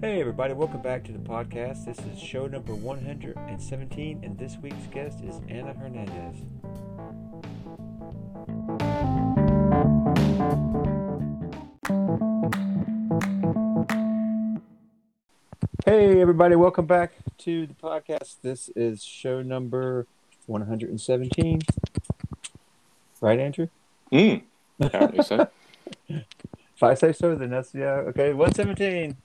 Hey everybody, welcome back to the podcast. This is show number 117, and this week's guest is Ana Hernandez. Hey everybody, welcome back to the podcast. This is show number 117. Right, Andrew? Apparently so. If I say so, then that's, yeah, okay, 117.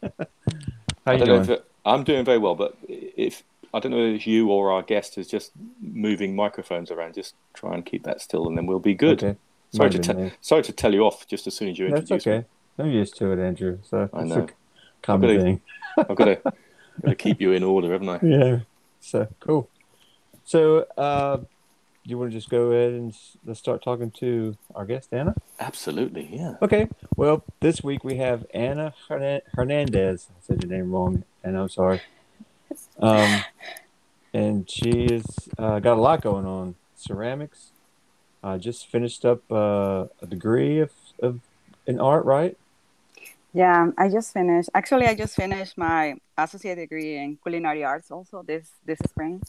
How you doing? I'm doing very well, but if I don't know if you or our guest is just moving microphones around, just try and keep that still, and then we'll be good. Okay. Sorry to tell you off just as soon as you introduce me. I'm used to it, Andrew. So I know. Common thing. I've got to keep you in order, haven't I? Yeah. So cool. So do you want to just go ahead and let's start talking to our guest, Ana? Absolutely, yeah. Okay. Well, this week we have Ana Hernandez. I said your name wrong, and I'm sorry. And she has got a lot going on. Ceramics. Just finished up a degree in art, right? Yeah, I just finished my associate degree in culinary arts also this spring.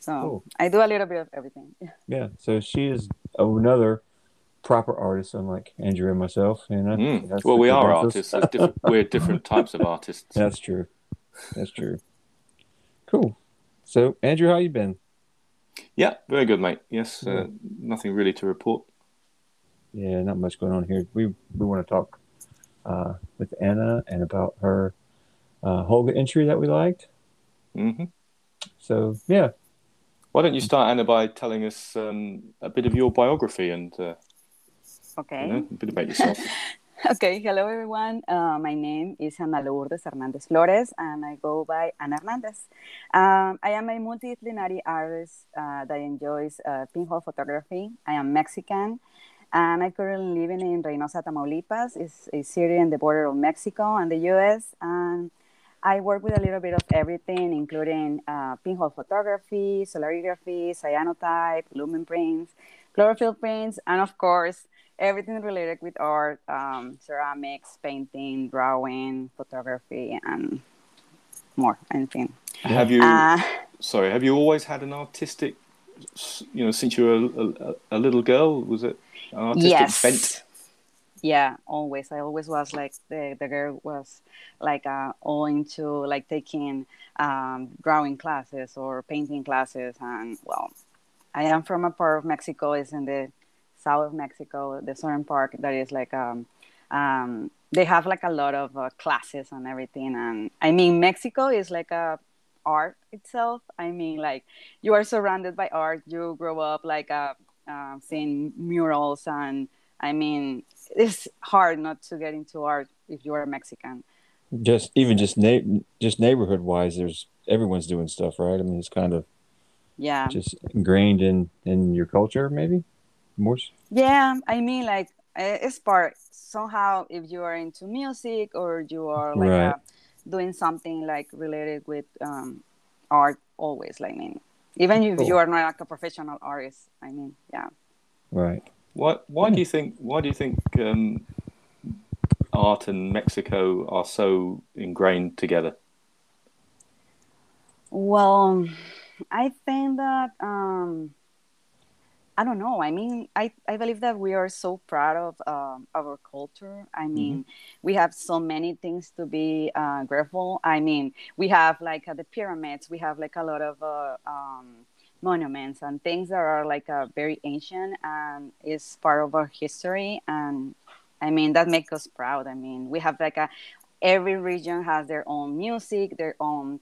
So I do a little bit of everything. Yeah, so she is another proper artist, unlike Andrew and myself. You know? Well, we are artists. We're different types of artists. That's true. Cool. So, Andrew, how you been? Yeah, very good, mate. Yes, nothing really to report. Yeah, not much going on here. We want to talk with Ana and about her Holga entry that we liked. Mm-hmm. So, yeah. Why don't you start, Ana, by telling us a bit of your biography and a bit about yourself. Okay, hello everyone. My name is Ana Lourdes Hernández Flores, and I go by Ana Hernandez. I am a multidisciplinary artist that enjoys pinhole photography. I am Mexican, and I currently live in Reynosa, Tamaulipas. It's a city on the border of Mexico and the U.S., and I work with a little bit of everything, including pinhole photography, solarigraphy, cyanotype, lumen prints, chlorophyll prints, and of course, everything related with art, ceramics, painting, drawing, photography, and more, anything. Have you always had an artistic, since you were a little girl, was it an artistic bent? Yeah, always. I always was like the girl was like all into like taking drawing classes or painting classes, and well, I am from a part of Mexico. It's in the south of Mexico, the southern part that is like they have like a lot of classes and everything. And I mean, Mexico is like a art itself. I mean, like you are surrounded by art. You grow up like seeing murals and. I mean, it's hard not to get into art if you are Mexican. Just neighborhood-wise, everyone's doing stuff, right? I mean, it's kind of just ingrained in your culture, maybe more. Yeah, I mean, like it's part somehow if you are into music or you are like doing something like related with art. Always, like I mean, even if you are not like a professional artist, I mean, yeah, right. Why do you think art and Mexico are so ingrained together? Well, I think that I don't know. I mean, I believe that we are so proud of our culture. I mean, we have so many things to be grateful. I mean, we have like the pyramids. We have like a lot of. Monuments and things that are like very ancient and is part of our history, and I mean that makes us proud. I mean, we have like every region has their own music, their own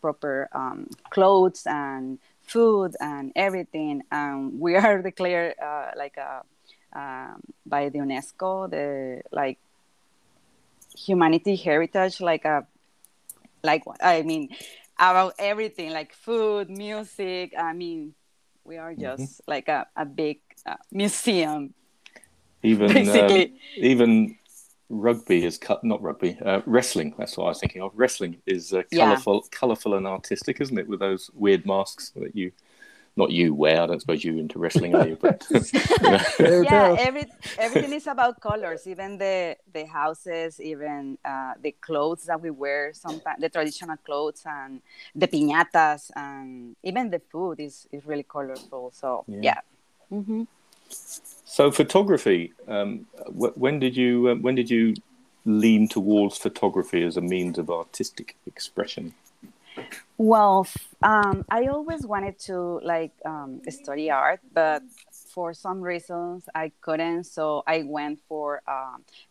proper clothes and food and everything. We are declared by the UNESCO the like humanity heritage, about everything, like food, music. I mean, we are just like a big museum. Even rugby is wrestling. That's what I was thinking of. Wrestling is colorful and artistic, isn't it? With those weird masks that you not you wear. I don't suppose you're into wrestling, are you? But, yeah, everything is about colors. Even the houses, even the clothes that we wear. Sometimes the traditional clothes and the piñatas, and even the food is really colorful. So yeah. Mm-hmm. So photography. When did you lean towards photography as a means of artistic expression? Well, I always wanted to study art, but for some reasons I couldn't. So I went for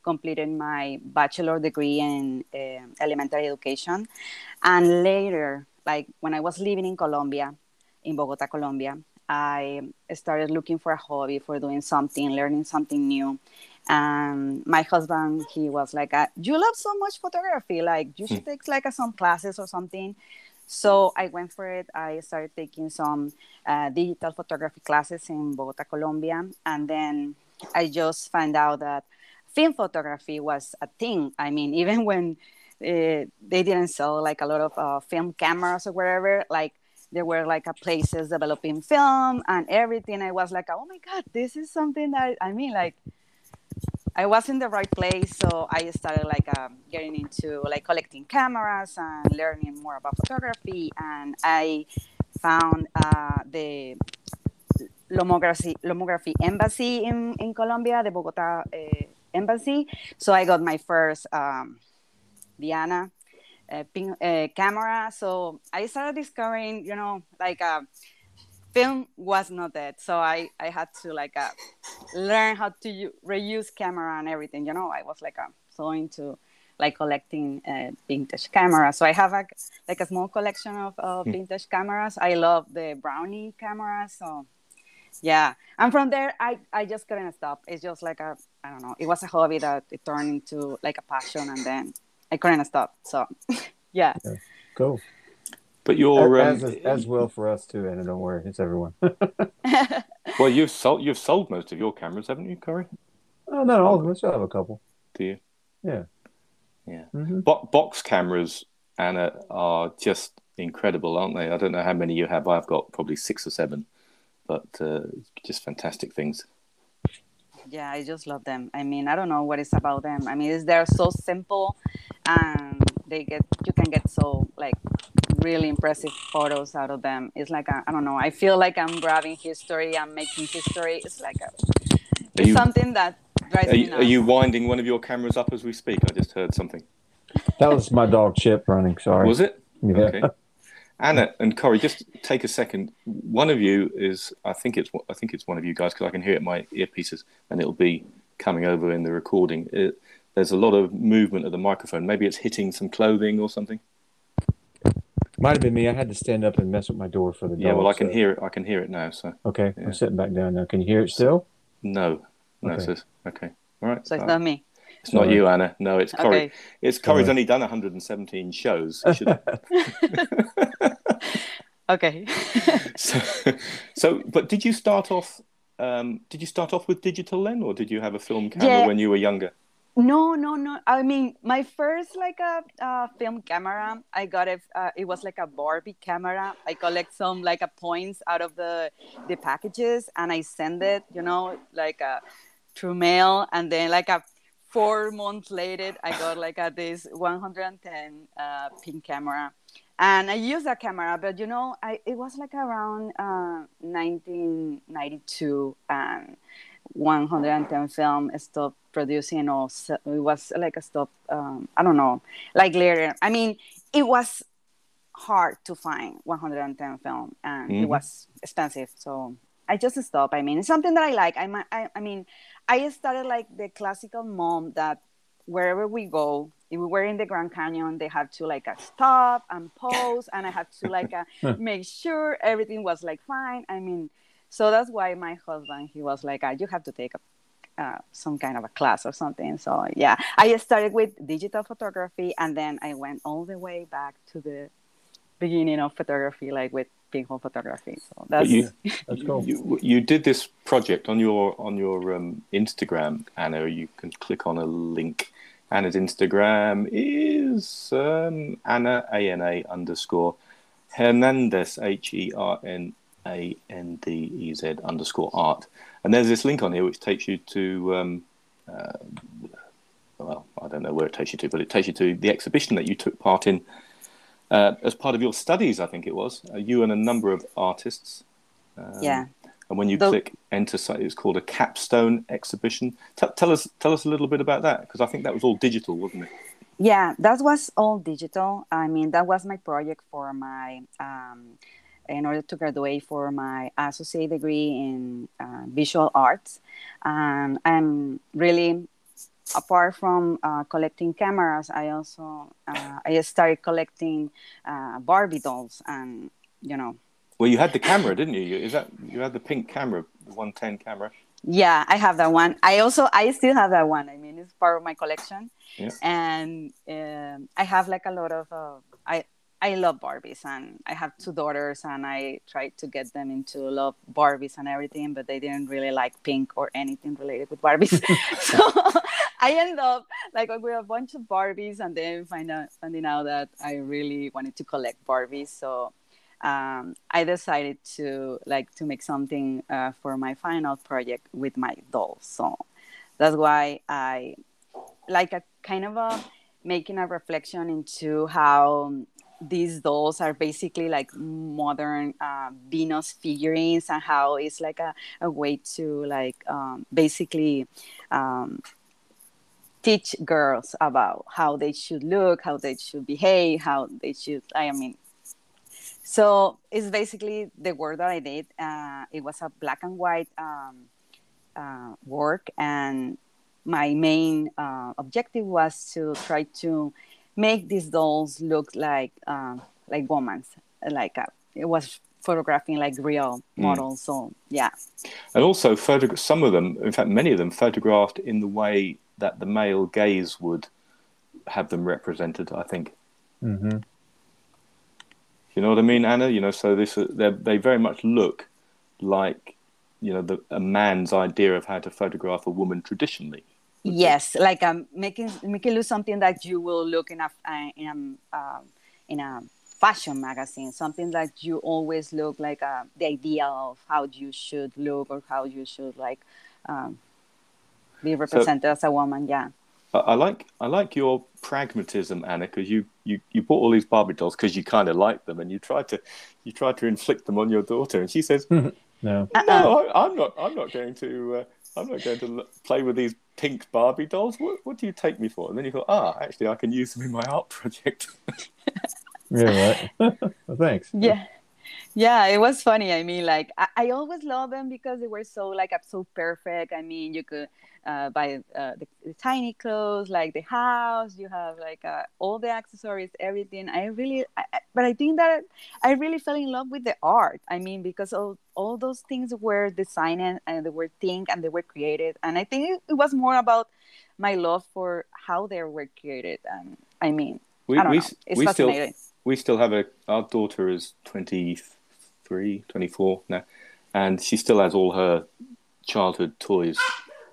completing my bachelor degree in elementary education, and later, when I was living in Colombia, in Bogota, Colombia, I started looking for a hobby, for doing something, learning something new. And my husband, he was like, you love so much photography, you should take some classes or something. So I went for it. I started taking some digital photography classes in Bogota, Colombia. And then I just found out that film photography was a thing. I mean, even when they didn't sell a lot of film cameras or whatever, there were places developing film and everything. I was like, oh my God, this is something that, I was in the right place. So I started getting into collecting cameras and learning more about photography. And I found the Lomography Embassy in Colombia, the Bogota Embassy. So I got my first Diana camera. So I started discovering, film was not that, so I had to learn how to reuse camera and everything. I was so into collecting vintage cameras. So I have a small collection of vintage cameras. I love the Brownie cameras. So yeah, and from there I just couldn't stop. It's just I don't know. It was a hobby that it turned into a passion, and then I couldn't stop. So yeah. Cool. But you're as well for us too, Anna. Don't worry, it's everyone. Well, you've sold most of your cameras, haven't you, Corey? Oh, not all of them. I still have a couple. Do you? Yeah, yeah. Mm-hmm. Box cameras, Anna, are just incredible, aren't they? I don't know how many you have. I've got probably 6 or 7, but just fantastic things. Yeah, I just love them. I mean, I don't know what it's about them. I mean, they're so simple, and you can get so really impressive photos out of them. It's I don't know. I feel I'm grabbing history. I'm making history. It's it's something that drives me nuts. Are you winding one of your cameras up as we speak? I just heard something. That was my dog Chip running. Sorry. Was it? Yeah. Okay. Anna and Corey, just take a second. One of you is, I think it's one of you guys, because I can hear it in my earpieces, and it'll be coming over in the recording. There's a lot of movement of the microphone. Maybe it's hitting some clothing or something. Might have been me. I had to stand up and mess with my door for the dog. Yeah, well, I can hear it now. So okay, yeah. I'm sitting back down now. Can you hear it still? No, okay. Sis. Okay, all right. So it's not me. It's not you, Anna. No, it's Corey. Okay. It's Corey's only done 117 shows. Okay. But did you start off? Did you start off with digital then, or did you have a film camera when you were younger? No. I mean, my first film camera, I got it. It was a Barbie camera. I collect some points out of the packages, and I send it, through mail. And then 4 months later, I got this 110 pin camera, and I used that camera. But it was around 1992, and 110 film stopped producing, or it was a stop. I don't know, later. I mean, it was hard to find 110 film, and it was expensive, so I just stopped. I mean, it's something that I like. I mean, I started the classical mom that wherever we go, if we were in the Grand Canyon, they had to stop and pause, and I had to make sure everything was fine. I mean. So that's why my husband, he was you have to take some kind of a class or something. So, yeah, I started with digital photography, and then I went all the way back to the beginning of photography, with pinhole photography. So that's cool. You did this project on your Instagram, Anna. You can click on a link. Anna's Instagram is Anna, A-N-A _ Hernandez, H-E-R-N ANDEZ_art. And there's this link on here which takes you to, well, I don't know where it takes you to, but it takes you to the exhibition that you took part in as part of your studies, I think it was, you and a number of artists. Yeah. And when you click enter, it's called a capstone exhibition. Tell us a little bit about that, because I think that was all digital, wasn't it? Yeah, that was all digital. I mean, that was my project for my, in order to graduate for my associate degree in visual arts. I'm really, apart from collecting cameras, I also, I started collecting Barbie dolls and, you know. Well, you had the camera, didn't you? You had the pink camera, the 110 camera. Yeah, I have that one. I still have that one. I mean, it's part of my collection. Yeah. And I have like a lot of, I love Barbies, and I have two daughters, and I tried to get them into love Barbies and everything, but they didn't really like pink or anything related with Barbies. So I end up like with a bunch of Barbies, and then finding out that I really wanted to collect Barbies. So I decided to make something for my final project with my dolls. So that's why I like a kind of making a reflection into how these dolls are basically like modern Venus figurines, and how it's like a way to like basically teach girls about how they should look, how they should behave, how they should, I mean. So it's basically the work that I did. It was a black and white work, and my main objective was to try to make these dolls look like women. Like it was photographing like real models. So yeah, and also some of them, in fact, many of them, photographed in the way that the male gaze would have them represented, I think. Mm-hmm. You know what I mean, Anna? You know, so they very much look like, you know, a man's idea of how to photograph a woman traditionally. Yes, like making look something that you will look in a fashion magazine, something that you always look like the idea of how you should look, or how you should like be represented as a woman. Yeah, I like your pragmatism, Anna, because you bought all these Barbie dolls because you kind of liked them, and you tried to inflict them on your daughter, and she says, "No, I'm not going to play with these pink Barbie dolls. What do you take me for?" And then you thought, actually, I can use them in my art project. Yeah, right. Well, thanks. Yeah. Yeah, it was funny. I mean, like, I always loved them because they were so, like, so perfect. I mean, you could buy the tiny clothes, like the house. You have, like, all the accessories, everything. But I think that I really fell in love with the art. I mean, because all those things were designed, and they were think, and they were created. And I think it was more about my love for how they were created. And I mean, it's fascinating. We still have our daughter is 23, 24 now, and she still has all her childhood toys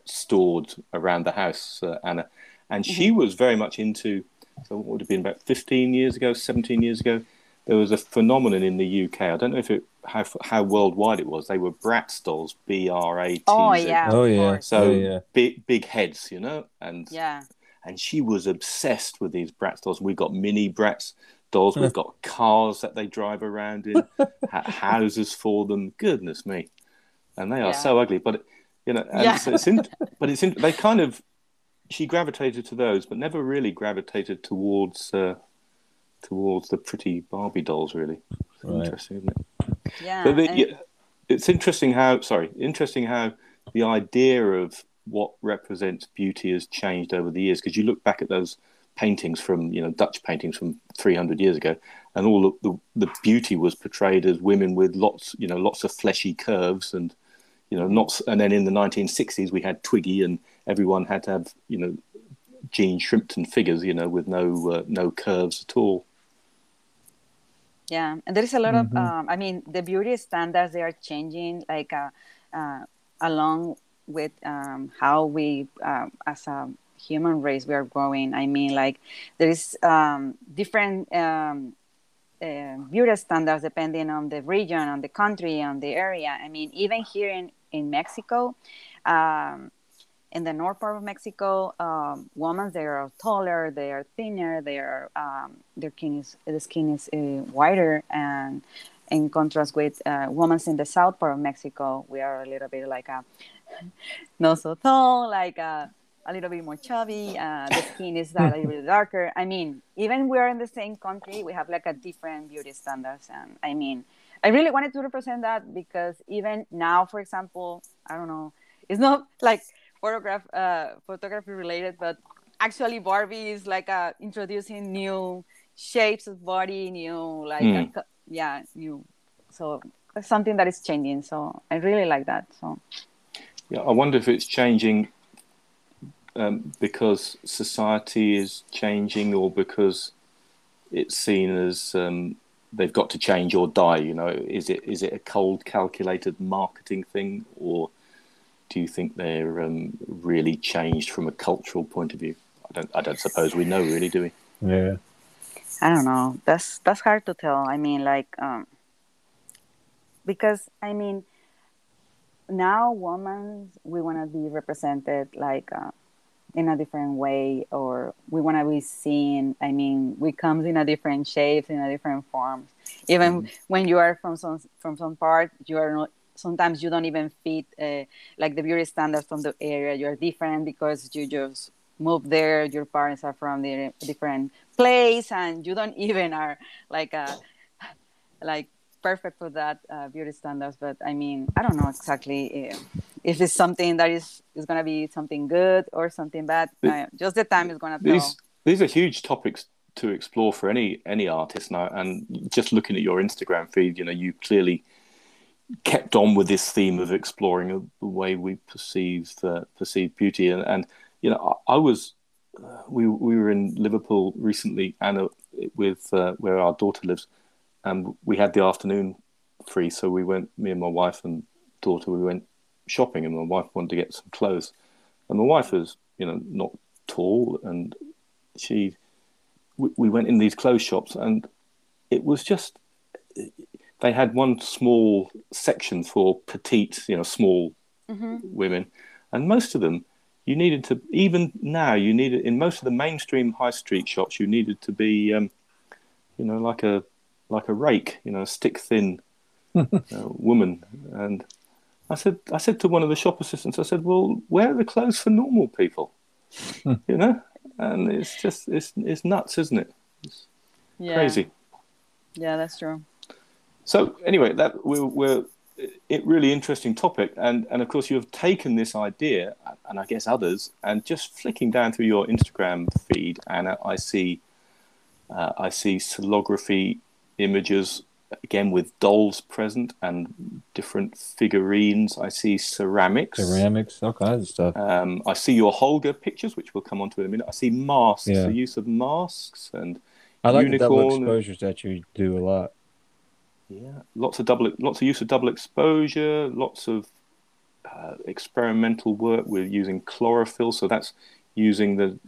stored around the house, Anna. And she was very much into, so what would have been about 15 years ago, 17 years ago, there was a phenomenon in the UK. I don't know how worldwide it was. They were Bratz dolls, B-R-A-T-Z. Oh, yeah. So big heads, you know. And she was obsessed with these Bratz dolls. We got mini Bratz dolls, we've got cars that they drive around in, houses for them. Goodness me, and they are so ugly. But you know, they kind of, she gravitated to those, but never really gravitated towards the pretty Barbie dolls. Really, it's interesting, isn't it? Yeah, it's interesting how. Sorry, interesting how the idea of what represents beauty has changed over the years. Because you look back at those paintings from, you know, Dutch paintings from 300 years ago, and all of the beauty was portrayed as women with lots of fleshy curves, and you know, not. And then in the 1960s we had Twiggy, and everyone had to have, you know, Jean Shrimpton figures, you know, with no curves at all. Yeah, and there is a lot of I mean, the beauty standards, they are changing, like along with how we as a human race we are growing. I mean, like there is different beauty standards depending on the region, on the country, on the area. I mean, even here in Mexico, in the north part of Mexico, women, they are taller, they are thinner, they are, the skin is whiter, and in contrast with women in the south part of Mexico, we are a little bit like a not so tall, like a little bit more chubby. The skin is a little bit darker. I mean, even we're in the same country, we have like a different beauty standards. And I mean, I really wanted to represent that because even now, for example, I don't know, it's not like photography related, but actually Barbie is like introducing new shapes of body, new like new. So that's something that is changing. So I really like that. So yeah, I wonder if it's changing. Because society is changing, or because it's seen as they've got to change or die. You know, is it a cold, calculated marketing thing, or do you think they're really changed from a cultural point of view? I don't suppose we know, really, do we? Yeah, I don't know. That's hard to tell. I mean, like because I mean, now women, we want to be represented like. In a different way, or we want to be seen. I mean, we come in a different shapes, in a different forms. Even when you are from some part, you are not. Sometimes you don't even fit like the beauty standards from the area. You are different because you just moved there. Your parents are from the different place, and you don't even are like perfect for that beauty standards. But I mean, I don't know exactly. If it's something that is going to be something good or something bad, just the time is going to tell. These are huge topics to explore for any artist now. And just looking at your Instagram feed, you know, you clearly kept on with this theme of exploring the way we perceive beauty. And you know, we were in Liverpool recently, Anna, with where our daughter lives, and we had the afternoon free, so we went. Me and my wife and daughter, we went shopping, and my wife wanted to get some clothes, and my wife is, you know, not tall, and we went in these clothes shops, and it was just, they had one small section for petite, you know, small women, and most of them, you needed to, even now, you needed, in most of the mainstream high street shops, you needed to be you know, like a rake, you know, a stick thin woman. And I said to one of the shop assistants, I said, well, where are the clothes for normal people? You know? And it's just, it's nuts, isn't it? It's crazy. Yeah, that's true. So anyway, it's really interesting topic. And of course, you have taken this idea, and I guess others, and just flicking down through your Instagram feed, Anna, I see solography images, again with dolls present and different figurines. I see ceramics, all kinds of stuff. I see your Holga pictures, which we'll come on to in a minute. I see masks, the use of masks, and I like the double exposures that you do a lot. Yeah, lots of use of double exposure, lots of experimental work with using chlorophyll. So that's using the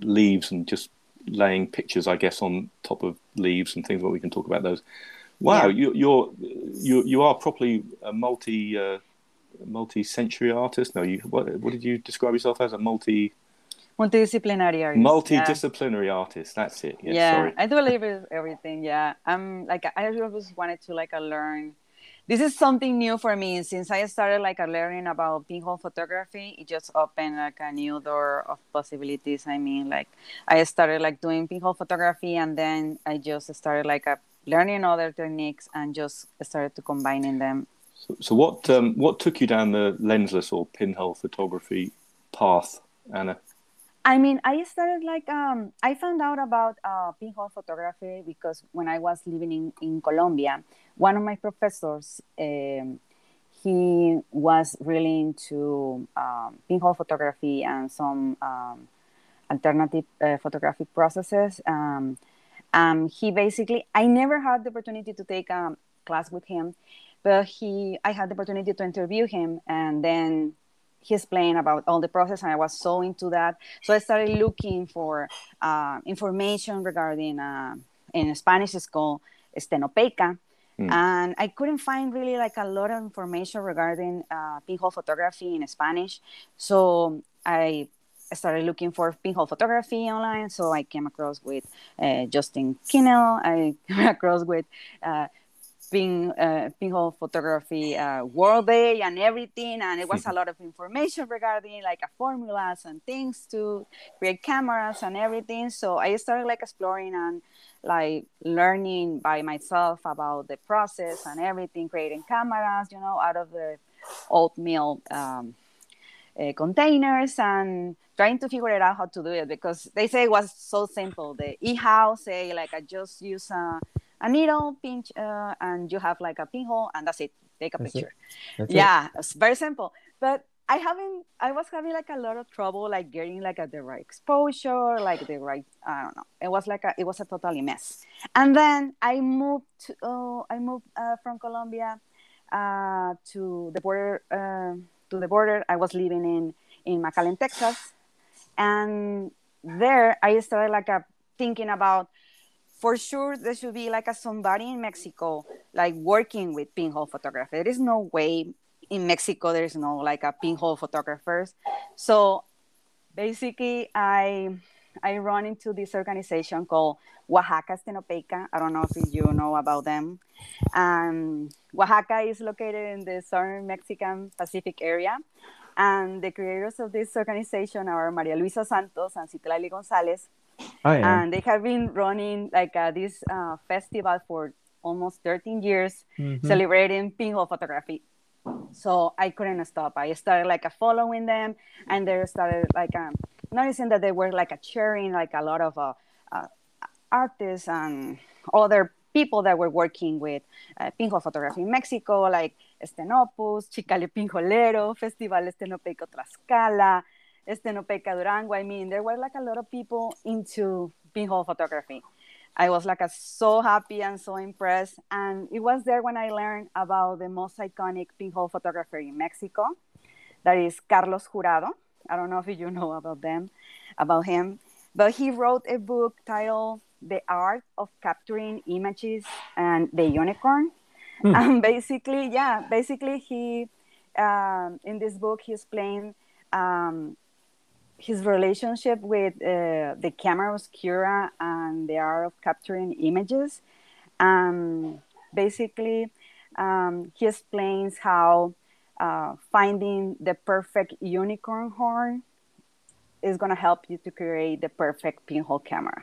leaves and just laying pictures, I guess, on top of leaves and things. But we can talk about those. Wow, you are properly a multi-century artist. No, what did you describe yourself as? A multidisciplinary artist. Multidisciplinary artist. That's it. Yeah, yeah, sorry. I do believe everything. Yeah, I'm like, I always wanted to like learn. This is something new for me. Since I started like learning about pinhole photography, it just opened like a new door of possibilities. I mean, like I started like doing pinhole photography, and then I just started like learning other techniques and just started to combining them. So what took you down the lensless or pinhole photography path, Anna? I mean, I started like, I found out about pinhole photography because when I was living in Colombia, one of my professors, he was really into pinhole photography and some alternative photographic processes. He basically, I never had the opportunity to take a class with him, but I had the opportunity to interview him, and then he explained about all the process, and I was so into that. So I started looking for information regarding in Spanish it's called Estenopeca. And I couldn't find really like a lot of information regarding pinhole photography in Spanish. So I started looking for pinhole photography online. So I came across with Justin Kinnell. I came across with pinhole photography World Day and everything. And it was a lot of information regarding like formulas and things to create cameras and everything. So I started like exploring and like learning by myself about the process and everything, creating cameras, you know, out of the oatmeal containers and trying to figure it out how to do it, because they say it was so simple. The e-how say like I just use a needle pinch and you have like a pinhole and that's it, take a picture. It's very simple. But I was having like a lot of trouble, like getting like the right exposure, like the right, I don't know. It was like it was a totally mess. And then I moved from Colombia to the border. I was living in McAllen, Texas, and there I started like thinking about, for sure, there should be like somebody in Mexico like working with pinhole photography. There is no way. In Mexico, there's no like pinhole photographers. So basically, I run into this organization called Oaxaca Tenopica. I don't know if you know about them. Oaxaca is located in the southern Mexican Pacific area. And the creators of this organization are Maria Luisa Santos and Citlali González. Oh, yeah. And they have been running like this festival for almost 13 years, celebrating pinhole photography. So I couldn't stop. I started like following them, and they started like noticing that they were like sharing like a lot of artists and other people that were working with pinhole photography in Mexico, like Estenopus, Chicale Pinjolero, Festival Estenopeco Tlaxcala, Estenopeca Durango. I mean, there were like a lot of people into pinhole photography. I was like so happy and so impressed. And it was there when I learned about the most iconic pinhole photographer in Mexico, that is Carlos Jurado. I don't know if you know about him, but he wrote a book titled The Art of Capturing Images and the Unicorn. And basically he, in this book, he explained his relationship with the camera obscura and the art of capturing images. He explains how finding the perfect unicorn horn is going to help you to create the perfect pinhole camera.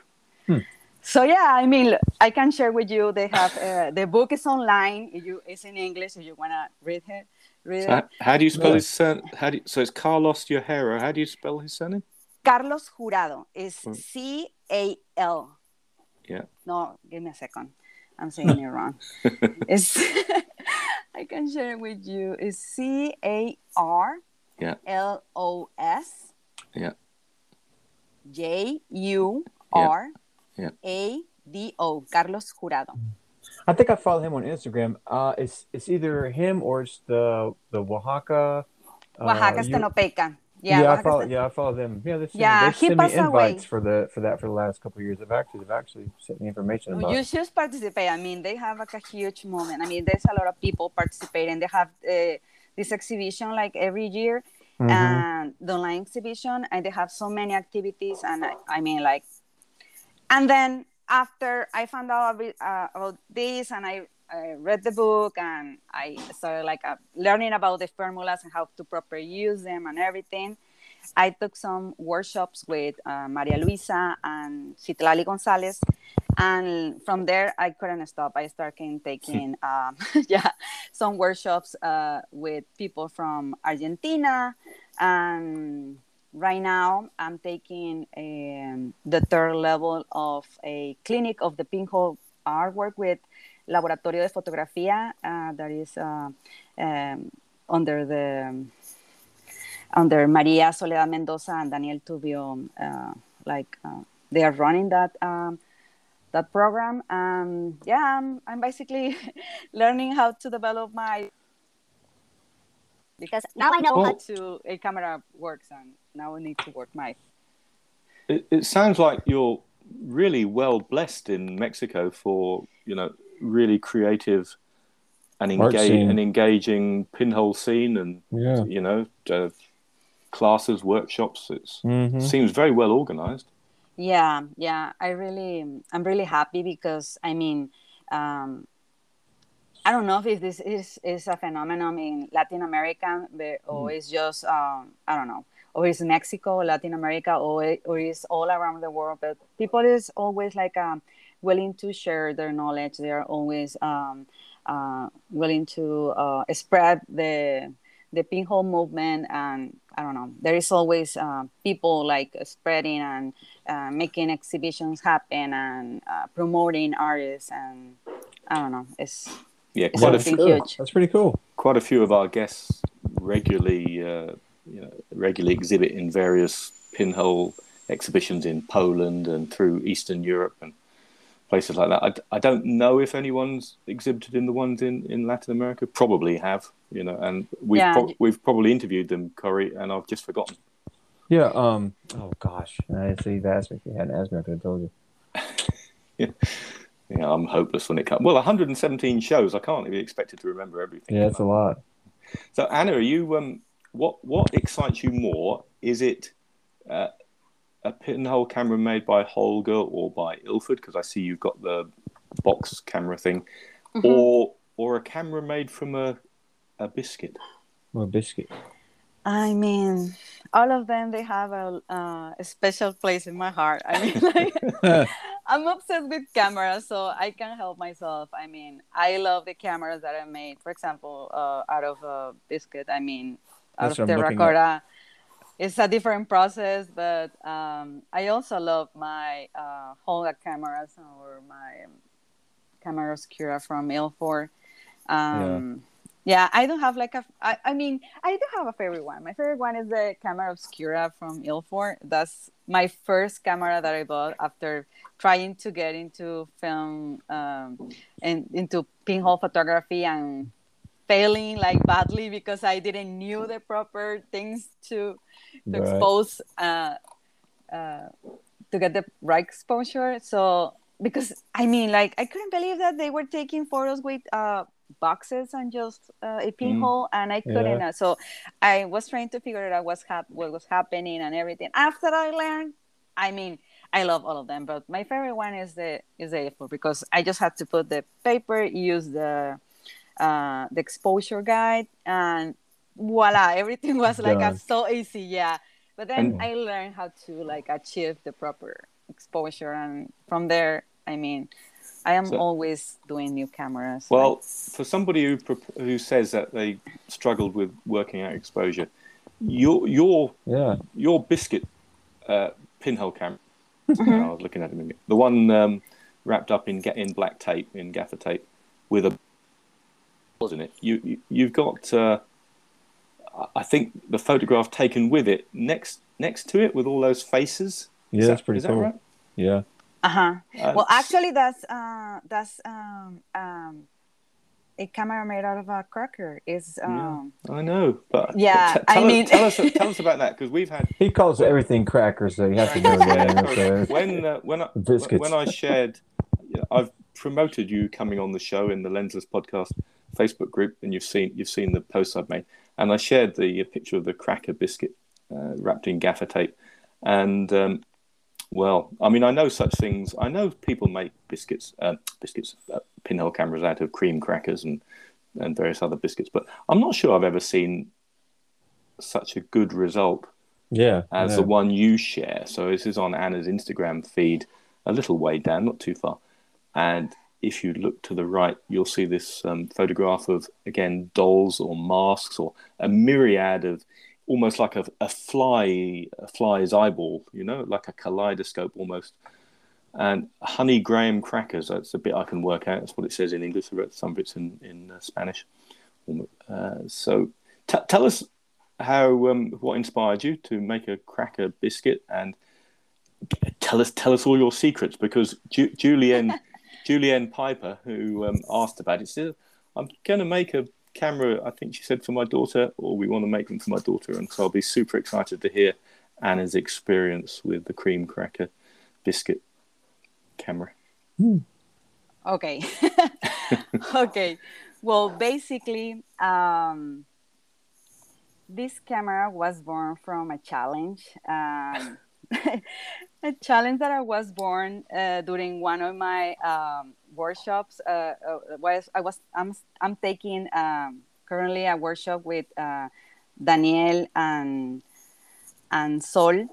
So yeah, I mean, look, I can share with you. They have the book is online. It's in English if you want to read it. How do you spell his surname? So it's Carlos Jurado. How do you spell his surname? Carlos Jurado is C-A-L. Yeah. No, give me a second. I'm saying it wrong. It's I can share it with you. It's C-A-R-L-O-S J-U-R-A-D-O. Carlos Jurado. I think I follow him on Instagram. It's either him or it's the Oaxaca. Oaxaca Tenopica. I follow them. Yeah, they send me invites for the last couple of years. They've actually sent me information about. You should participate. I mean, they have like a huge moment. I mean, there's a lot of people participating. They have this exhibition like every year, and the online exhibition, and they have so many activities. And I mean, like, and then. After I found out about this, and I read the book, and I started like learning about the formulas and how to properly use them and everything, I took some workshops with Maria Luisa and Citlali González, and from there I couldn't stop. I started taking some workshops with people from Argentina, and right now, I'm taking the third level of a clinic of the pinhole artwork with Laboratorio de Fotografía, that is under Maria Soledad Mendoza and Daniel Tubio. They are running that program. I'm basically learning how to develop because now I know how to a camera works and now I need to work my. It sounds like you're really well blessed in Mexico for, you know, really creative and engaging pinhole scene and, you know, classes, workshops. It seems very well organized. Yeah, yeah. I'm really happy because, I mean, I don't know if this is a phenomenon in Latin America or it's just, I don't know, or it's Mexico, Latin America, or it's all around the world. But people is always like willing to share their knowledge. They are always willing to spread the pinhole movement. And I don't know, there is always people like spreading and making exhibitions happen and promoting artists. And I don't know, it's... Yeah, huge. That's pretty cool. Quite a few of our guests regularly exhibit in various pinhole exhibitions in Poland and through Eastern Europe and places like that. I don't know if anyone's exhibited in the ones in Latin America. Probably have, you know, and we've probably interviewed them, Corey, and I've just forgotten. Yeah. Oh gosh, I see that aspect. If you hadn't asked me, I could have told you. Yeah. Yeah, I'm hopeless when it comes. Well, 117 shows. I can't be expected to remember everything. Yeah, it's a lot. So, Anna, are you? What excites you more? Is it a pinhole camera made by Holga or by Ilford? Because I see you've got the box camera thing, or a camera made from a biscuit. Or a biscuit. I mean, all of them, they have a special place in my heart. I mean, like, I'm obsessed with cameras, so I can't help myself. I mean, I love the cameras that I made, for example, out of a biscuit. I mean, out of terracotta. It's a different process, but I also love my Holga cameras or my camera obscura from Ilford. Yeah, I don't have like I do have a favorite one. My favorite one is the camera obscura from Ilford. That's my first camera that I bought after trying to get into film and into pinhole photography and failing like badly because I didn't knew the proper things to expose to get the right exposure. So because I mean, like, I couldn't believe that they were taking photos with boxes and just a pinhole, and I couldn't. So I was trying to figure out what was happening and everything. After I learned, I mean, I love all of them, but my favorite one is the Ilford because I just had to put the paper, use the exposure guide, and voila, everything was like so easy. Yeah, but then I learned how to like achieve the proper exposure, and from there, I mean, I am always doing new cameras. Well, for somebody who says that they struggled with working out exposure, your biscuit pinhole camera, I was looking at it, the one wrapped up in black tape, in gaffer tape, with a holes in it. You've got, I think, the photograph taken with it next to it with all those faces. Yeah, that's pretty cool. Is that right? Yeah. Well, actually, that's a camera made out of a cracker. Is I know, but tell us about that, because we've had. He calls everything crackers, so you have to know that. When I shared, I've promoted you coming on the show in the Lensless Podcast Facebook group, and you've seen the posts I've made, and I shared the picture of the cracker biscuit wrapped in gaffer tape, and. Well, I mean, I know such things. I know people make pinhole cameras out of cream crackers and various other biscuits, but I'm not sure I've ever seen such a good result as the one you share. So this is on Anna's Instagram feed, a little way down, not too far. And if you look to the right, you'll see this photograph of, again, dolls or masks or a myriad of almost like a fly's eyeball, you know, like a kaleidoscope almost. And honey graham crackers, that's a bit I can work out. That's what it says in English. I wrote some of it's in Spanish. So tell us what inspired you to make a cracker biscuit, and tell us all your secrets, because Julianne Piper, who asked about it, said, I'm going to make a camera, I think she said, for my daughter, or we want to make them for my daughter, and so I'll be super excited to hear Anna's experience with the cream cracker biscuit camera. Okay. Okay. Well, basically, this camera was born from a challenge. A challenge that I was born during one of my workshops. I'm taking currently a workshop with Daniel and Sol.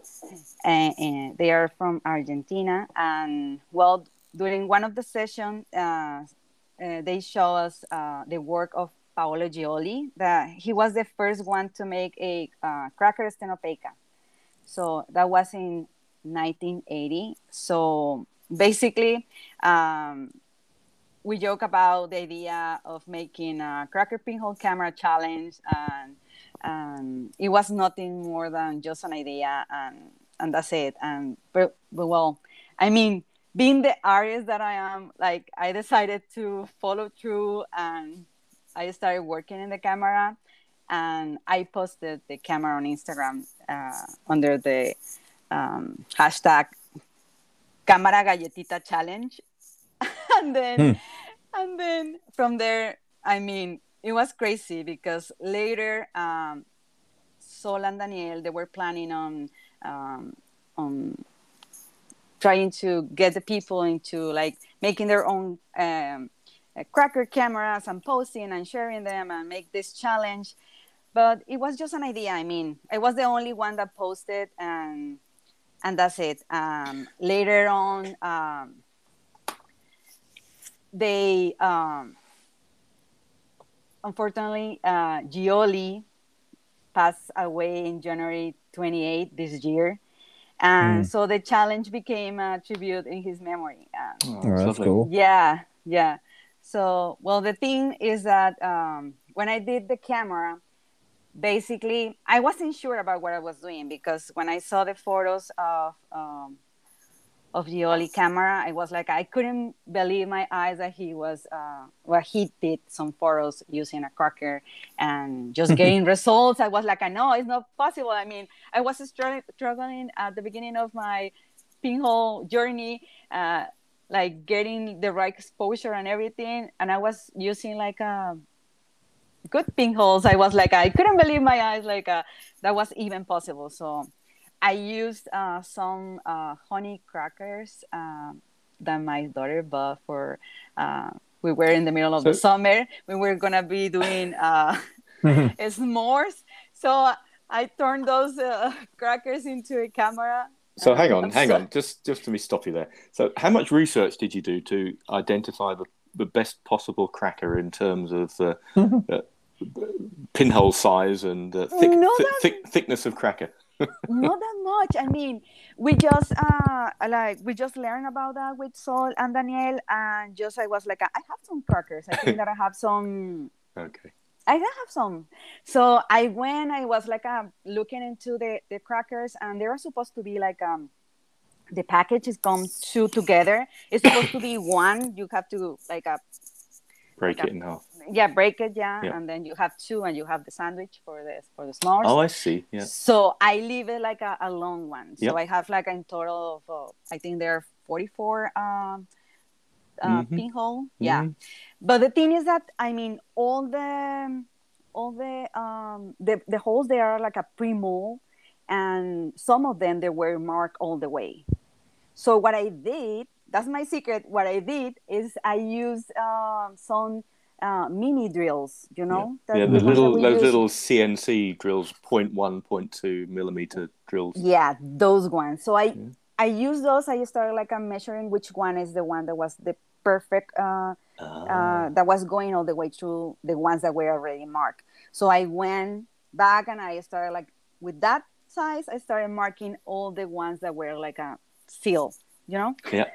And they are from Argentina. And well, during one of the sessions, they show us the work of Paolo Gioli. He was the first one to make a cracker Estenopeca. So that was in 1980. So basically, we joke about the idea of making a cracker pinhole camera challenge. And it was nothing more than just an idea. And that's it. But well, I mean, being the artist that I am, like, I decided to follow through, and I started working in the camera, and I posted the camera on Instagram under the hashtag Cámara Galletita Challenge. And then from there, I mean, it was crazy, because later Sol and Daniel, they were planning on trying to get the people into, like, making their own cracker cameras and posting and sharing them and make this challenge. But it was just an idea. I mean, I was the only one that posted, and that's it. Later on, they unfortunately Gioli passed away in January 28 this year. And so the challenge became a tribute in his memory. That's cool. Yeah, yeah. So, well, the thing is that when I did the camera, basically, I wasn't sure about what I was doing, because when I saw the photos of Gioli camera, I was like, I couldn't believe my eyes that he was, well, he did some photos using a cracker and just getting results. I was like, I know, it's not possible. I mean, I was struggling at the beginning of my pinhole journey, like getting the right exposure and everything. And I was using like good pinholes. I was like, I couldn't believe my eyes, like that was even possible. So I used some honey crackers that my daughter bought for, we were in the middle of the summer. We were going to be doing s'mores. So I turned those crackers into a camera. So hang on. Just let me stop you there. So how much research did you do to identify the best possible cracker in terms of pinhole size and thickness of cracker? Not that much. I mean, we just learned about that with Sol and Daniel, and just I was like, I have some crackers. I think that I have some. Okay. I have some. So I was like, looking into the crackers, and they are supposed to be like the package is come two together. It's supposed to be one. You have to break it in half. Yeah, break it. Yeah. Yeah, and then you have two, and you have the sandwich for the s'mores. Oh, I see. Yeah. So I leave it like a long one. So yep. I have like in total of I think there are 44 pinhole. Yeah, but the thing is that I mean all the holes, they are like a pre-mold, and some of them they were marked all the way. So what I did. That's my secret. What I did is I used some mini drills, you know? Yeah, those little CNC drills, 0.1, 0.2 millimeter drills. Yeah, those ones. So I used those. I started like I'm measuring which one is the one that was the perfect, that was going all the way through the ones that were already marked. So I went back and I started like with that size, I started marking all the ones that were like a seal, you know? Yeah.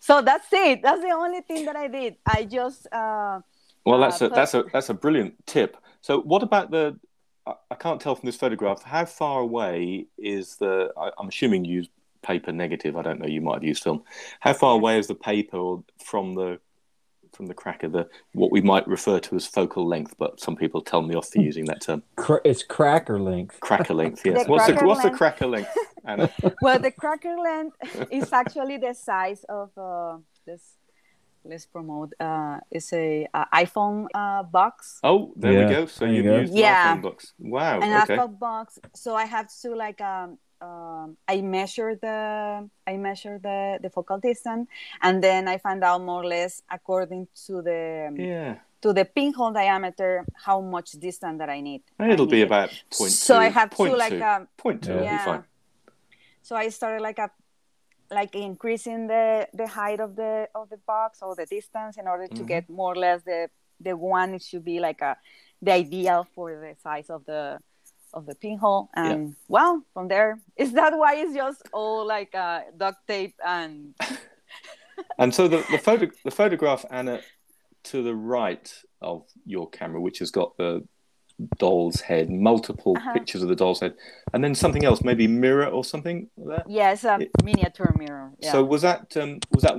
So that's it. That's the only thing that I did. I just well, that's a brilliant tip. So what about the? I can't tell from this photograph. How far away is the? I'm assuming you use paper negative. I don't know. You might have used film. How far away is the paper from the cracker? The what we might refer to as focal length, but some people tell me off for using that term. It's cracker length. Cracker length. Yes. What's the cracker length? Anna? Well, the Crackerland is actually the size of this. Let's promote. It's a iPhone box. Oh, there we go. So you've used iPhone box. Wow. An iPhone box. So I have to like I measure the focal distance, and then I find out more or less according to the to the pinhole diameter how much distance that I need. It'll be about 0.2. So I have to like 0.2 will be fine. So I started like a. Like increasing the height of the box or the distance in order to get more or less the one it should be like the ideal for the size of the pinhole, and well, from there is that why it's just all like duct tape and. And so the photograph, Anna, to the right of your camera, which has got the doll's head, multiple pictures of the doll's head, and then something else, maybe mirror or something there. Yes, miniature mirror. Yeah. So was that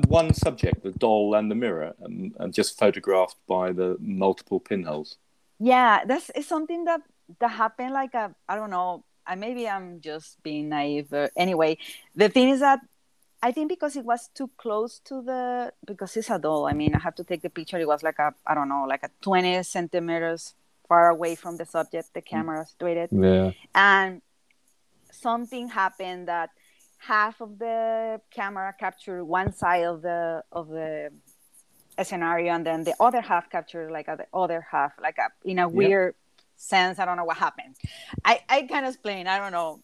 one subject, the doll and the mirror, and just photographed by the multiple pinholes? Yeah, that's is something that happened. Like I don't know, maybe I'm just being naive. Anyway, the thing is that I think because it was too close to the because it's a doll. I mean, I have to take the picture. It was like a 20 centimeters. Far away from the subject, the camera situated, and something happened that half of the camera captured one side of the scenario, and then the other half captured like the other half, like in a weird sense. I don't know what happened. I can't explain. I don't know,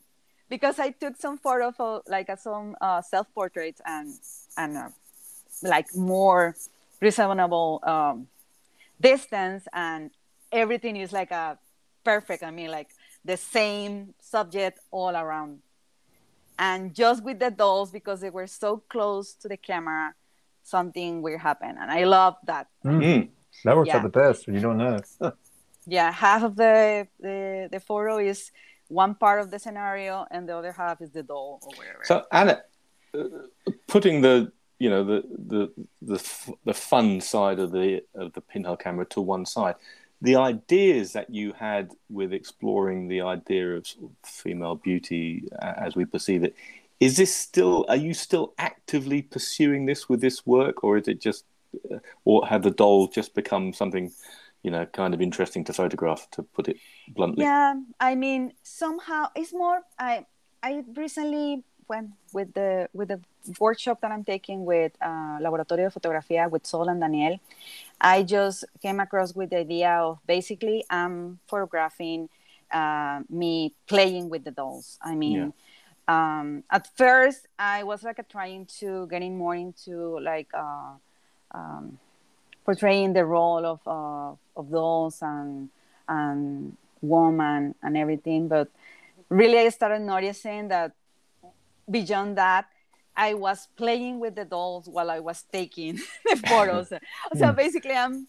because I took some photo of like some self portraits and like more reasonable distance and. Everything is like a perfect. I mean, like the same subject all around, and just with the dolls because they were so close to the camera, something weird happened, and I love that. Mm-hmm. That works out the best when you don't know. Yeah, half of the photo is one part of the scenario, and the other half is the doll or whatever. So, Anna, putting the fun side of the pinhole camera to one side. The ideas that you had with exploring the idea of female beauty as we perceive it, are you still actively pursuing this with this work, or is it just, or had the doll just become something, kind of interesting to photograph, to put it bluntly? Yeah, I mean, somehow it's more, I recently went with the workshop that I'm taking with Laboratorio de Fotografía with Sol and Daniel. I just came across with the idea of basically I'm photographing me playing with the dolls. I mean, at first I was like trying to get in more into like portraying the role of dolls and woman and everything. But really I started noticing that beyond that, I was playing with the dolls while I was taking the photos. So basically, you're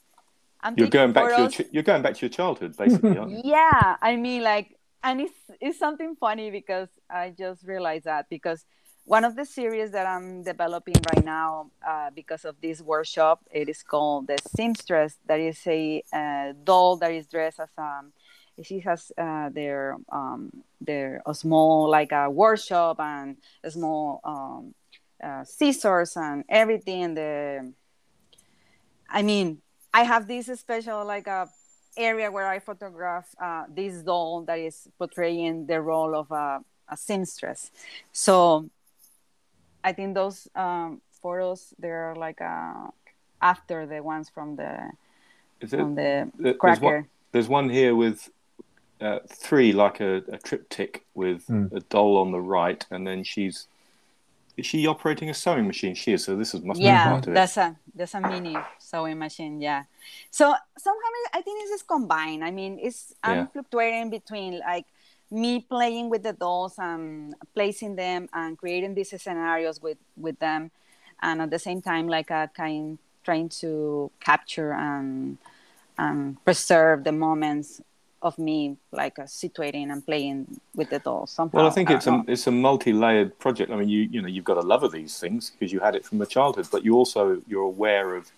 taking going photos. Back to you're going back to your childhood, basically, aren't you? Yeah, I mean, like, and it's something funny because I just realized that because one of the series that I'm developing right now because of this workshop, it is called the Seamstress. That is a doll that is dressed as she has a small like a workshop and a small scissors and everything. And I mean, I have this special like a area where I photograph this doll that is portraying the role of a seamstress. So I think those photos they're like after the ones from the cracker. There's one here with. Three, like a triptych with a doll on the right, and then is she operating a sewing machine? She is, so this must be part of it. That's a mini sewing machine, So somehow I think it's just combined. I mean, I'm fluctuating between like me playing with the dolls and placing them and creating these scenarios with them, and at the same time, like trying to capture and preserve the moments of me like situating and playing with the dolls somehow. Well, I think it's a multi-layered project. I mean, you've got a love of these things because you had it from a childhood, but you're aware of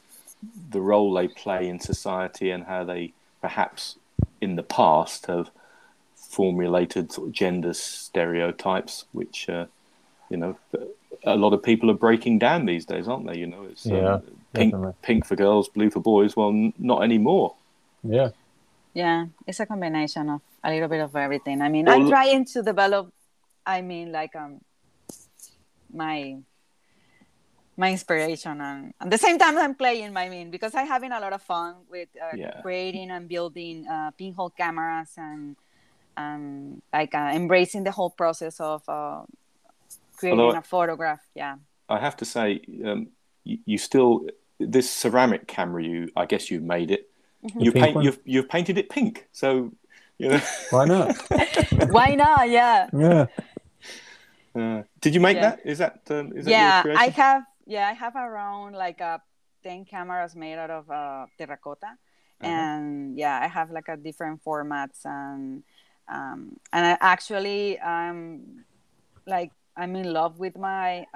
the role they play in society and how they perhaps in the past have formulated sort of gender stereotypes, which you know, a lot of people are breaking down these days, aren't they? You know, it's pink for girls, blue for boys. Well, not anymore. Yeah. Yeah, it's a combination of a little bit of everything. I mean, I'm trying to develop, I mean, like my inspiration. And at the same time, I'm playing, I mean, because I'm having a lot of fun with creating and building pinhole cameras and like embracing the whole process of creating a photograph. Yeah. I have to say, you still, this ceramic camera, I guess you made it. You've painted it pink, so you know. Why not? Why not? Yeah. Yeah. Did you make that? Is that? Is that your creation? I have around like 10 cameras made out of terracotta, and I have like a different formats, and I actually like I'm in love with my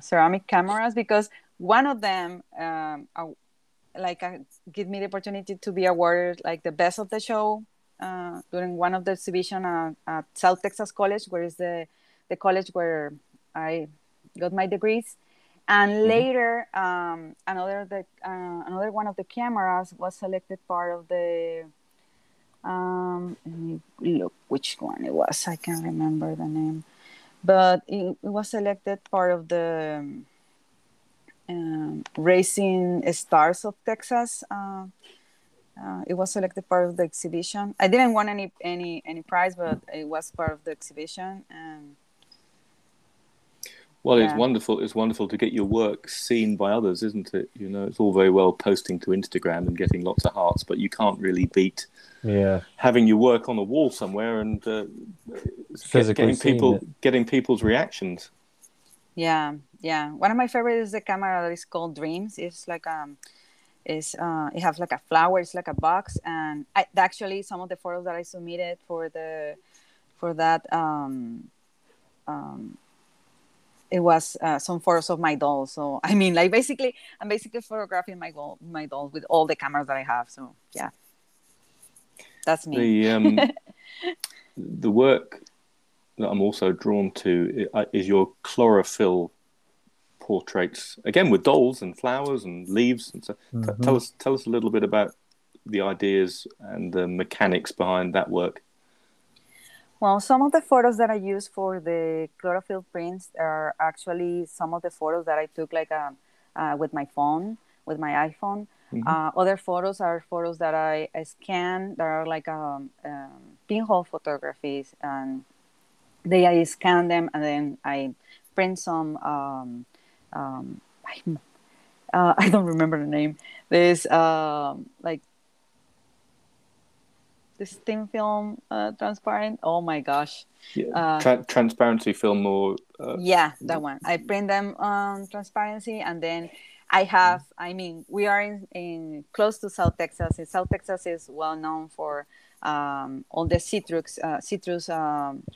ceramic cameras because one of them give me the opportunity to be awarded like the best of the show during one of the exhibition at South Texas College, where is the college where I got my degrees. And later, another one of the cameras was selected part of the let me look which one it was. I can't remember the name, but it was selected part of the. Racing Stars of Texas. It was selected part of the exhibition. I didn't win any prize, but it was part of the exhibition. It's wonderful. It's wonderful to get your work seen by others, isn't it? You know, it's all very well posting to Instagram and getting lots of hearts, but you can't really beat having your work on a wall somewhere and getting people's reactions. Yeah. Yeah, one of my favorites is the camera that is called Dreams. It's like it has like a flower. It's like a box, and actually some of the photos that I submitted for that it was some photos of my dolls. So I mean, like basically, I'm basically photographing my dolls with all the cameras that I have. So yeah, that's me. The work that I'm also drawn to is your chlorophyll portraits, again with dolls and flowers and leaves and so. Tell us a little bit about the ideas and the mechanics behind that work. Well, some of the photos that I use for the chlorophyll prints are actually some of the photos that I took like with my phone, with my iPhone. Other photos are photos that I scan. There are like pinhole photographies, and I scan them and then I print some. I don't remember the name. There's like this thin film, transparent. Oh my gosh! Yeah. Transparency film or that one. I print them on transparency, and then I have. I mean, we are in close to South Texas. And South Texas is well known for all the citrus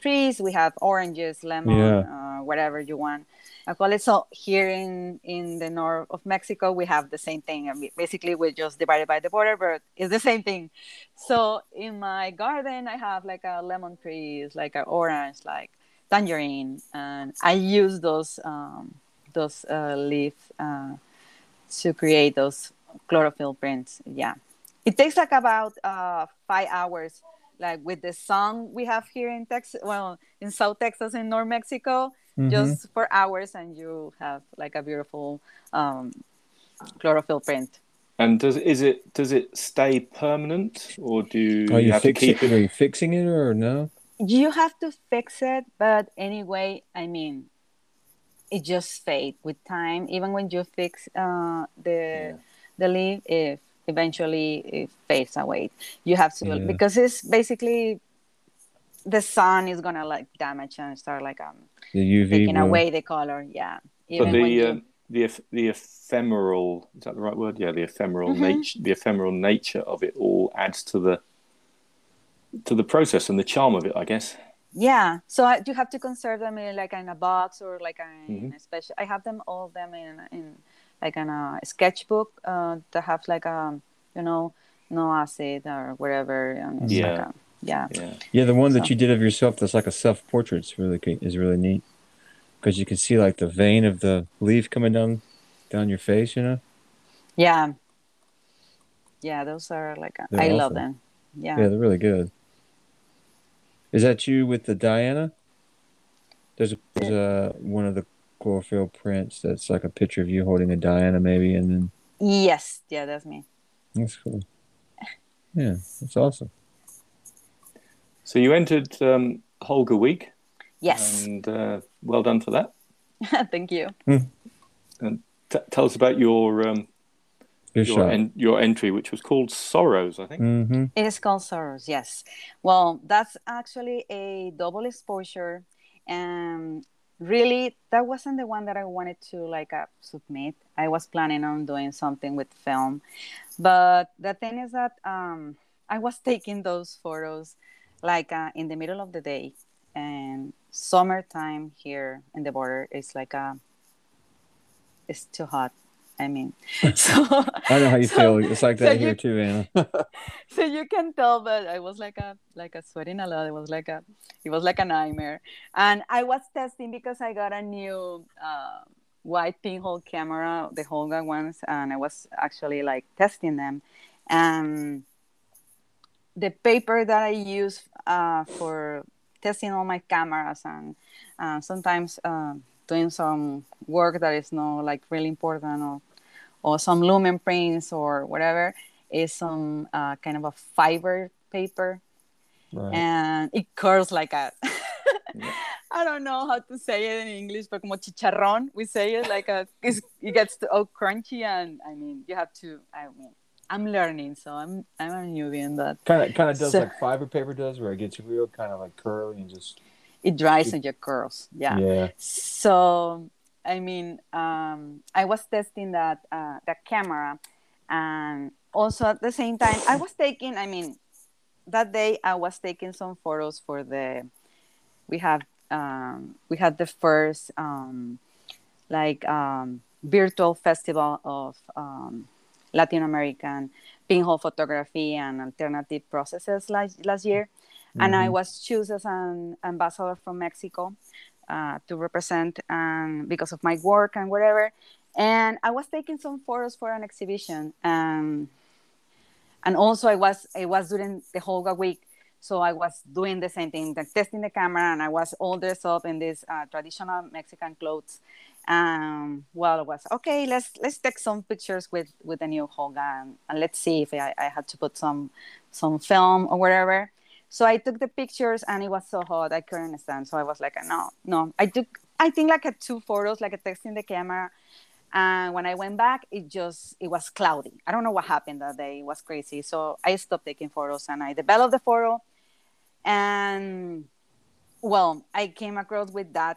trees. We have oranges, lemon, whatever you want. So here in the north of Mexico, we have the same thing. I mean, basically, we're just divided by the border, but it's the same thing. So in my garden, I have like a lemon trees, like an orange, like tangerine, and I use those leaves to create those chlorophyll prints. Yeah, it takes like about 5 hours, like with the sun we have here in Texas, well, in South Texas and North Mexico. Just for hours, and you have like a beautiful chlorophyll print. And does it stay permanent, or do you have to keep it? Are you fixing it or no? You have to fix it, but anyway, I mean, it just fades with time. Even when you fix the leaf, if eventually it fades away, you have to because it's basically. The sun is gonna like damage and start like the UV taking away the color. Yeah, even but the ephemeral, is that the right word? Yeah, the ephemeral nature, of it all adds to the process and the charm of it, I guess. Yeah, so you have to conserve them in like in a box or like in a special. I have them all in like in a sketchbook that have like no acid or whatever. And it's like a, the one that you did of yourself that's like a self-portrait is really neat, because you can see like the vein of the leaf coming down your face, you know? Yeah. Yeah, those are like, I awesome. Love them. Yeah. Yeah, they're really good. Is that you with the Diana? There's one of the chlorophyll prints that's like a picture of you holding a Diana, maybe, and then. Yes, yeah, that's me. That's cool. Yeah, that's awesome. So you entered Holga Week. Yes. And well done for that. Thank you. And tell us about your entry, which was called Sorrows, I think. Mm-hmm. It is called Sorrows, yes. Well, that's actually a double exposure. And really, that wasn't the one that I wanted to submit. I was planning on doing something with film. But the thing is that I was taking those photos in the middle of the day. And summertime here in the border is it's too hot. I mean, so I know how you feel. It's like that here too, Anna. So you can tell, but I was sweating a lot. It was like a nightmare, and I was testing because I got a new wide pinhole camera, the Holga ones, and I was actually testing them. The paper that I use for testing all my cameras and sometimes doing some work that is not really important or some lumen prints or whatever is some kind of a fiber paper, right. And it curls like that. Yeah. I don't know how to say it in English, but como chicharrón, we say it it gets all crunchy, and I mean I'm learning, so I'm a newbie in that. Kind of does like fiber paper does, where it gets real kind of curly and just. It dries on your curls, yeah. So, I mean, I was testing that camera, and also at the same time, I was taking, that day I was taking some photos for we had the first, virtual festival of Latin American pinhole photography and alternative processes last year. And I was chosen as an ambassador from Mexico to represent because of my work and whatever. And I was taking some photos for an exhibition. And also it was during the Holga Week. So I was doing the same thing, testing the camera. And I was all dressed up in these traditional Mexican clothes. Well, it was, okay, let's take some pictures with the new Holga. And let's see if I had to put some film or whatever. So I took the pictures, and it was so hot I couldn't stand. So I was no. I think 2 photos, testing the camera. And when I went back, it was cloudy. I don't know what happened that day. It was crazy. So I stopped taking photos, and I developed the photo. And well, I came across with that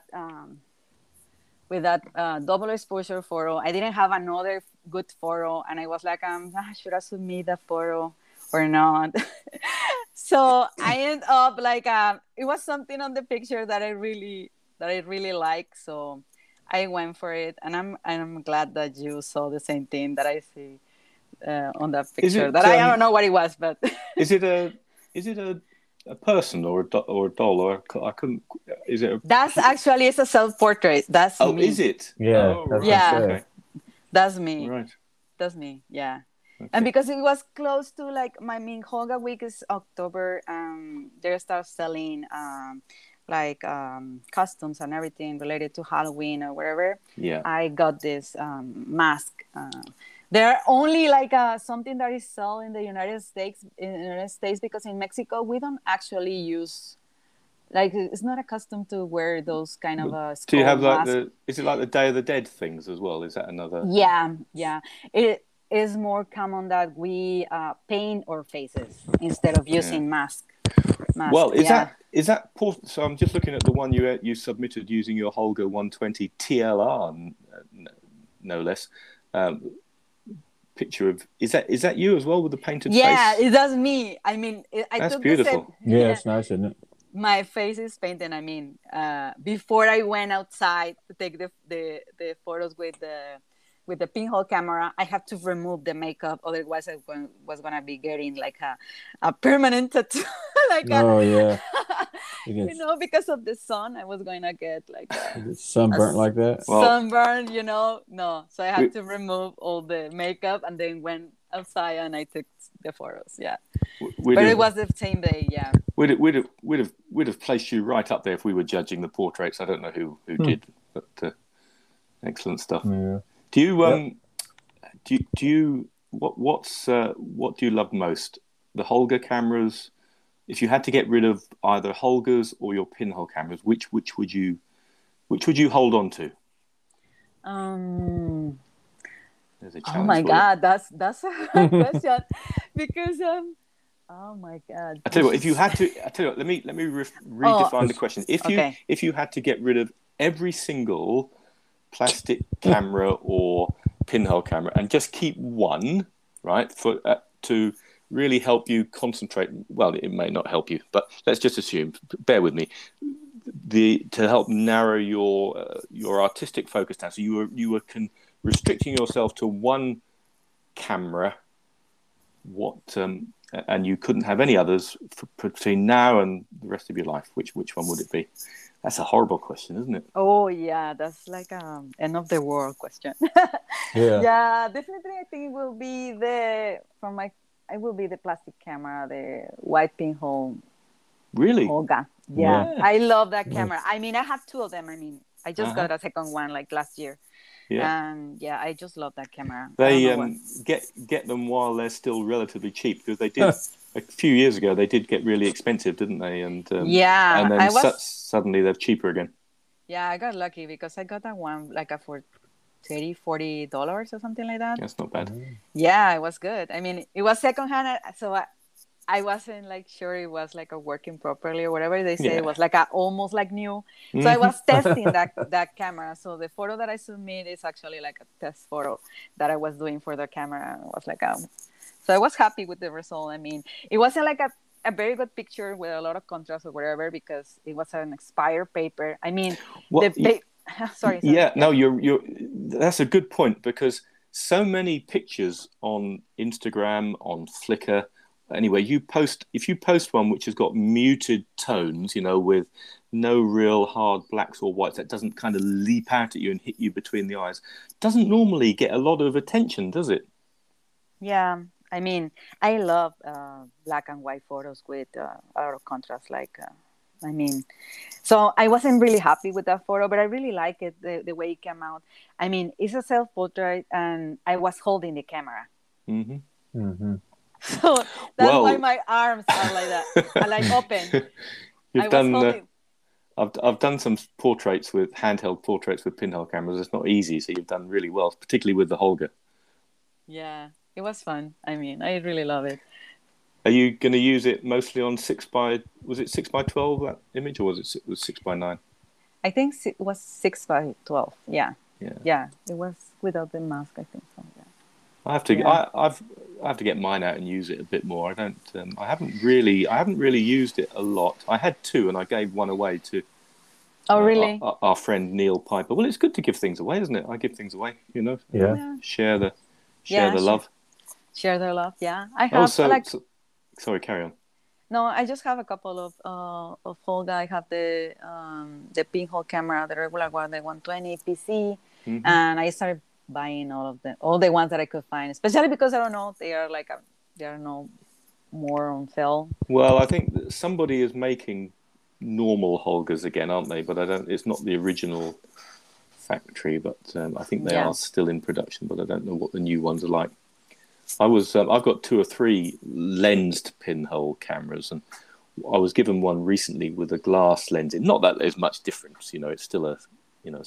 double exposure photo. I didn't have another good photo, and I was should I submit that photo or not? So I end up it was something on the picture that I really like. So I went for it, and I'm glad that you saw the same thing that I see on that picture. I don't know what it was, but is it a person or a doll That's actually it's a self portrait. That's me. Is it? Yeah. Oh, right. Yeah. Okay. That's me. Right. That's me. Yeah. Okay. And because it was close to Holga Week is October, they start selling costumes and everything related to Halloween or whatever. Yeah, I got this mask. They're only something that is sold in the United States. Because in Mexico we don't actually use it's not accustomed to wear those kind of skull. Do you have masks. Is it like the Day of the Dead things as well? Is that another? Yeah. It is more common that we paint our faces instead of using masks. Well, is that possible? So I'm just looking at the one you submitted using your Holga 120 TLR, no less. Picture of is that you as well with the painted face? Yeah, that's me. I mean, that's beautiful. Yeah, it's nice, isn't it? My face is painted. I mean, before I went outside to take the photos with the with the pinhole camera, I have to remove the makeup. Otherwise, I was going to be getting like a permanent tattoo. You know, because of the sun, I was going to get like sunburn like that. Sunburn, you know. No. So I had to remove all the makeup and then went outside and I took the photos. Yeah. But it was the same day. Yeah. We'd have placed you right up there if we were judging the portraits. I don't know who did, but excellent stuff. Yeah. What do you love most? The Holga cameras. If you had to get rid of either Holgas or your pinhole cameras, which would you hold on to? Oh my God, that's a hard question because oh my God. I tell you what, let me redefine the question. If you had to get rid of every single plastic camera or pinhole camera and just keep one, right, for to really help you concentrate, well, it may not help you, but let's just assume, bear with me, to help narrow your artistic focus down, so you were restricting yourself to one camera, and you couldn't have any others between now and the rest of your life, which one would it be? That's a horrible question, isn't it? Oh, yeah. That's like end of the world question. Yeah, definitely. I think it will be the plastic camera, the white pinhole. Really? Holga. Yeah. I love that camera. I mean, I have two of them. I mean, I just got a second one like last year. Yeah. And yeah, I just love that camera. They get them while they're still relatively cheap, because they did. A few years ago, they did get really expensive, didn't they? And and then suddenly they're cheaper again. Yeah, I got lucky because I got that one like for $30, $40 or something like that. That's not bad. Yeah, it was good. I mean, it was secondhand, so I wasn't like sure it was like working properly or whatever they say. Yeah. It was like almost like new. So I was testing that camera. So the photo that I submit is actually like a test photo that I was doing for the camera. It was like So I was happy with the result. I mean, it wasn't like a very good picture with a lot of contrast or whatever, because it was an expired paper. I mean, that's a good point, because so many pictures on Instagram, on Flickr, anyway, if you post one which has got muted tones, you know, with no real hard blacks or whites, that doesn't kind of leap out at you and hit you between the eyes, doesn't normally get a lot of attention, does it? Yeah. I mean, I love black and white photos with a lot of contrast. So I wasn't really happy with that photo, but I really like it, the way it came out. I mean, it's a self-portrait, and I was holding the camera. Mm-hmm. Mm-hmm. So that's why my arms are like that, are like open. I've done some portraits with handheld portraits with pinhole cameras. It's not easy, so you've done really well, particularly with the Holga. Yeah. It was fun. I mean, I really love it. Are you going to use it mostly on 6x12 that image, or was it 6x9? I think it was 6x12. Yeah. Yeah. It was without the mask, I think. So, yeah. I have to get mine out and use it a bit more. I haven't really used it a lot. I had two, and I gave one away to. Oh, really? Our friend Neil Piper. Well, it's good to give things away, isn't it? I give things away, you know. Yeah. Share the love. Share their love, yeah. I have sorry, carry on. No, I just have a couple of Holga. I have the pinhole camera, the regular one, the 120 PC, and I started buying all the ones that I could find, especially because I don't know, there are no more on sale. Well, I think that somebody is making normal Holgas again, aren't they? But it's not the original factory, but I think they are still in production, but I don't know what the new ones are like. I've got two or three lensed pinhole cameras, and I was given one recently with a glass lens. Not that there's much difference, you know. It's still a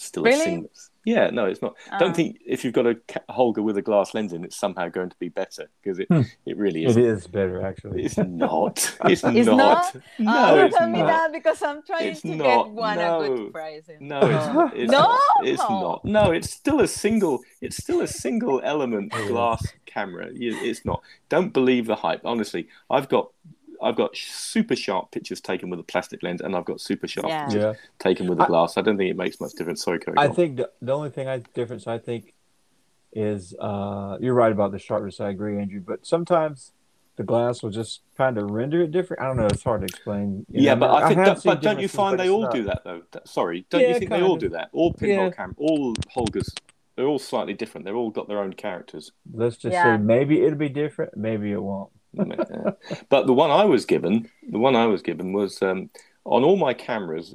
single. Yeah, no, it's not. Don't think if you've got a Holga with a glass lens in, it's somehow going to be better, because it really is. It is better, actually. It's not. It's not. No, don't tell me that, because I'm trying get one at good price. No, it's not. No, it's still a single element glass camera. It's not. Don't believe the hype. Honestly, I've got super sharp pictures taken with a plastic lens, and I've got super sharp pictures taken with a glass. I don't think it makes much difference. Sorry, Cody. I think the only difference I think is you're right about the sharpness. I agree, Andrew. But sometimes the glass will just kind of render it different. I don't know. It's hard to explain. But don't you find they all do that though? Don't you think they all do that? All pinball cam, all Holgas, they're all slightly different. They've all got their own characters. Let's just say maybe it'll be different, maybe it won't. But the one I was given was on all my cameras.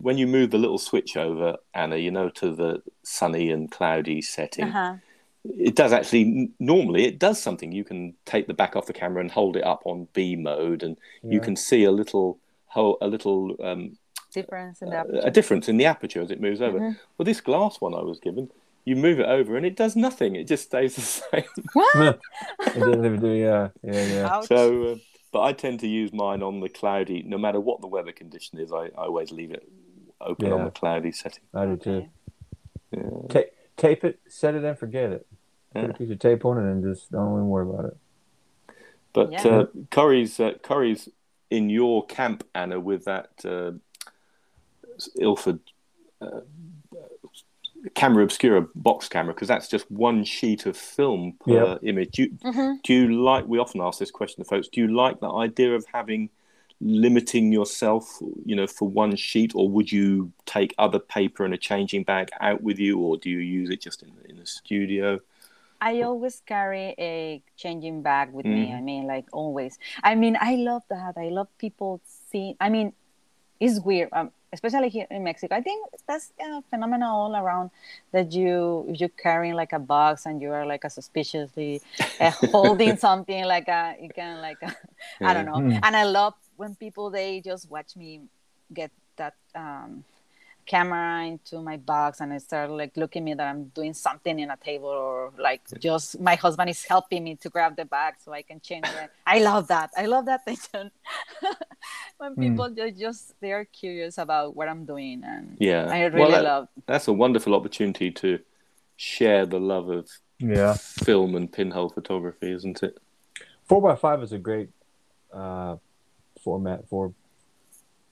When you move the little switch over, Anna, to the sunny and cloudy setting. Uh-huh. It does actually, normally it does something. You can take the back off the camera and hold it up on B mode, and you can see a little difference in the aperture. A difference in the aperture as it moves over. Mm-hmm. Well, this glass one I was given, you move it over and it does nothing. It just stays the same. What? Yeah. Ouch. So, but I tend to use mine on the cloudy. No matter what the weather condition is, I always leave it open on the cloudy setting. I do too. Yeah. Tape it, set it, and forget it. Put a piece of tape on it and just don't even worry about it. But Corey's in your camp, Anna, with that Ilford camera obscura box camera, because that's just one sheet of film per image. Do you like? We often ask this question to folks. Do you like the idea of limiting yourself, for one sheet, or would you take other paper and a changing bag out with you, or do you use it just in the studio? I always carry a changing bag with me. Always. I love that. I love people seeing. It's weird, especially here in Mexico. I think that's a phenomenon all around, that you're carrying like a box and you are like a suspiciously holding something I don't know. And I love when people, they just watch me get that camera into my box, and I start looking at me that I'm doing something in a table, or just my husband is helping me to grab the bag so I can change it. I love that. I love that tension. When people just they are curious about what I'm doing, and I really love. That's a wonderful opportunity to share the love of film and pinhole photography, isn't it? 4x5 is a great format for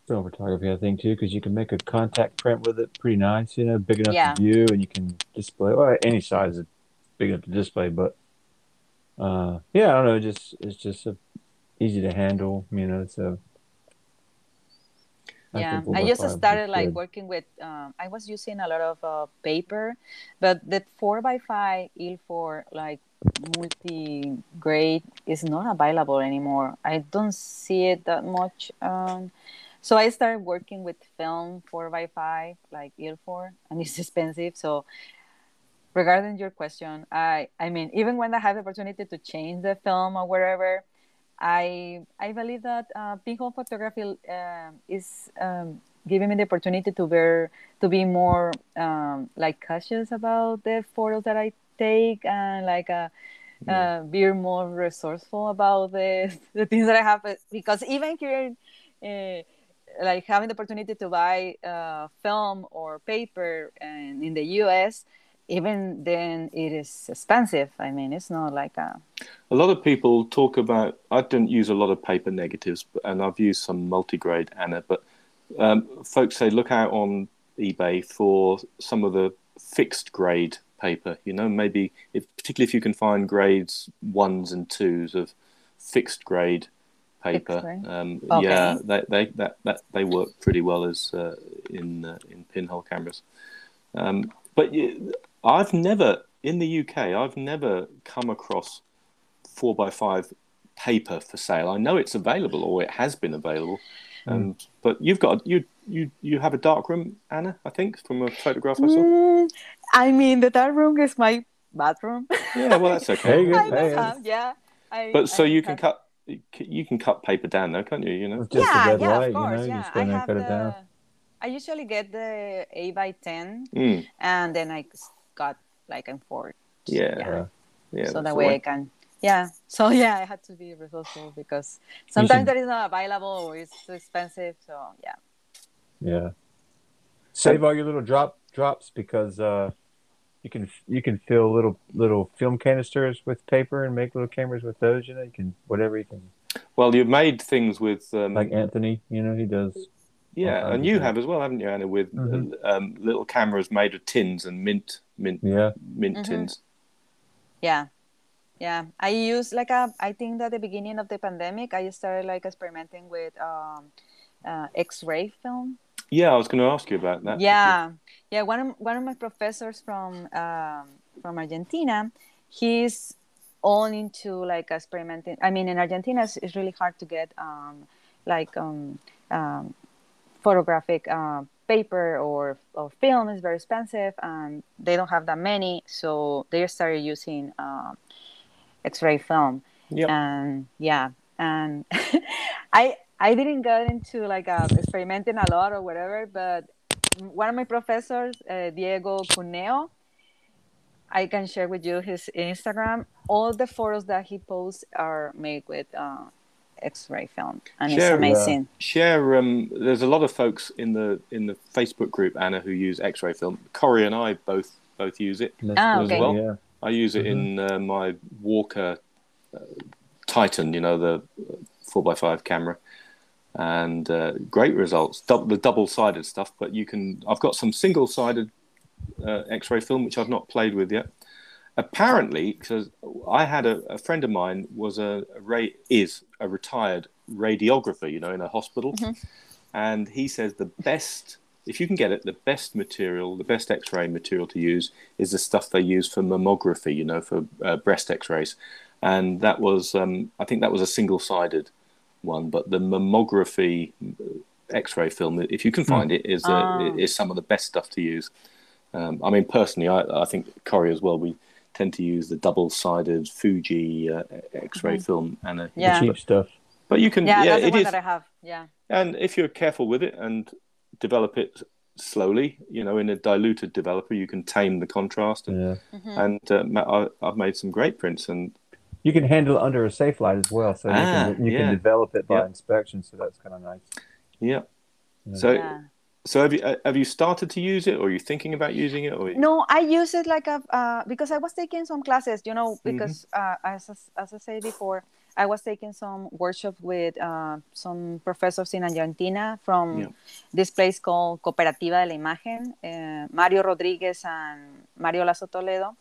film photography, I think, too, because you can make a contact print with it, pretty nice, big enough to view, and you can display. Well, any size is big enough to display, but I don't know, it's just easy to handle, so. I just started working with, I was using a lot of paper, but the 4x5 Ilford multi-grade is not available anymore. I don't see it that much. So I started working with film 4x5 Ilford, and it's expensive. So regarding your question, I mean, even when I have the opportunity to change the film or whatever, I believe that pinhole photography is giving me the opportunity to be more cautious about the photos that I take, and be more resourceful about the things that I have, because even here, having the opportunity to buy film or paper, and in the U.S. even then it is expensive. It's not a lot of people talk about. I don't use a lot of paper negatives, and I've used some multi-grade, Anna, but folks say look out on eBay for some of the fixed grade paper, maybe particularly if you can find grades 1s and 2s of fixed grade paper. Okay. They work pretty well as in pinhole cameras. But I've never, in the UK, I've never come across 4x5 paper for sale. I know it's available, or it has been available. But you've got you have a dark room, Anna, I think, from a photograph I saw. The dark room is my bathroom. Yeah, well, that's okay. You can cut paper down, though, can't you? Of course, you just cut it down. I usually get the 8x10, and then I cut and forth. So that way I can. Yeah. So I had to be resourceful, because sometimes that is not available, or it's too expensive. So yeah. Save all your little drops, because you can fill little film canisters with paper and make little cameras with those. You can whatever you can. Well, you've made things with like Anthony. He does. Yeah, and you have as well, haven't you, Anna, with little cameras made of tins and mint tins. Yeah. Yeah. I used like a, I think that the beginning of the pandemic, I started like experimenting with X-ray film. Yeah, I was going to ask you about that. Yeah. Yeah. One of my professors from Argentina, he's all into like experimenting. I mean, in Argentina, it's really hard to get photographic paper or film. Is very expensive, and they don't have that many, so they started using X-ray film. Yep. And yeah, and I didn't get into like experimenting a lot or whatever, but one of my professors, Diego Cuneo, I can share with you his Instagram. All the photos that he posts are made with X-ray film, and it's amazing. There's a lot of folks in the Facebook group, Anna, who use X-ray film. Corey and I both use it as well. Yeah. I use it in my Walker Titan, you know, the 4x5 camera. And great results, the double-sided stuff. But you can, I've got some single-sided X-ray film, which I've not played with yet. Apparently, because I had a friend of mine was a retired radiographer, you know, in a hospital. Mm-hmm. And he says the best, if you can get it, the best material, the best X-ray material to use is the stuff they use for mammography, you know, for breast X-rays. And that was, I think that was a single-sided one, but the mammography X-ray film, if you can find it, is some of the best stuff to use. I mean, personally, I think Corey as well, we tend to use the double-sided Fuji X-ray film and cheap stuff. But you can... Yeah, that's the one that I have, yeah. And if you're careful with it and develop it slowly, you know, in a diluted developer, you can tame the contrast. And, I've made some great prints and... You can handle it under a safe light as well, so you can develop it by inspection, so that's kind of nice. Yeah. So have you started to use it, or are you thinking about using it? Or... No, I use it like because I was taking some classes, you know, because as I said before, I was taking some workshop with some professors in Argentina from this place called Cooperativa de la Imagen, Mario Rodriguez and Mario Lazo Toledo,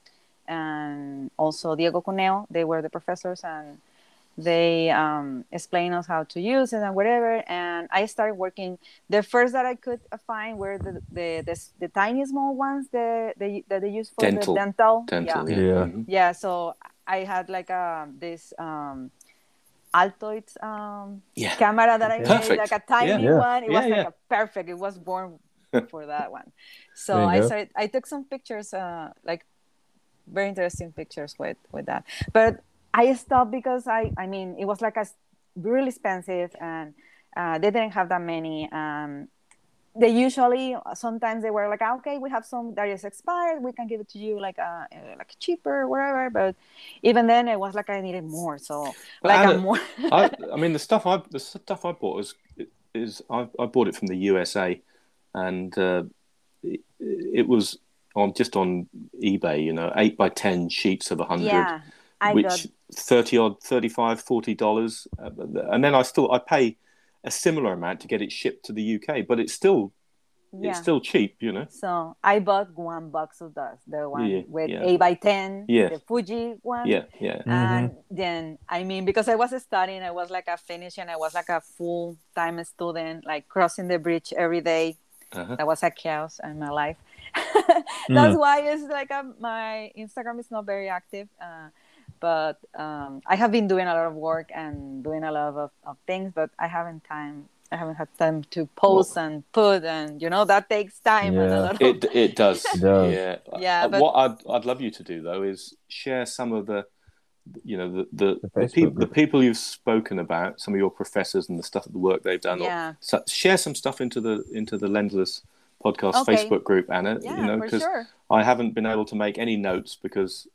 and also Diego Cuneo. They were the professors, and they explained us how to use it and whatever. And I started working. The first that I could find were the tiny small ones that they use for the dental. Yeah. So I had like this Altoids camera that I made, like a tiny one. It was like a perfect. It was born for that one. So I took some pictures, like very interesting pictures with that. But I stopped because I mean, it was like really expensive, and they didn't have that many. They usually, sometimes they were like, okay, we have some that is expired. We can give it to you like cheaper or whatever. But even then, it was like I needed more. So I mean, the stuff I bought I bought it from the USA, and it was on eBay. You know, 8x10 sheets of 100. Yeah. Which $35, $40, and then I pay a similar amount to get it shipped to the UK, but it's still cheap, you know. So I bought one box of those, the one with 8x10, the Fuji one, and then I mean, because I was studying, I was like a Finnish, and I was like a full time student, like crossing the bridge every day. That was a chaos in my life. That's why it's like my Instagram is not very active. But I have been doing a lot of work and doing a lot of things, but I haven't had time to post and put, and you know that takes time. Yeah. And a lot of... It does. Yeah. But... What I'd love you to do though is share some of the, you know, the people you've spoken about, some of your professors and the stuff, the work they've done. Yeah. So share some stuff into the Lensless Podcast Facebook group, Anna. Yeah, you know, because I haven't been able to make any notes because.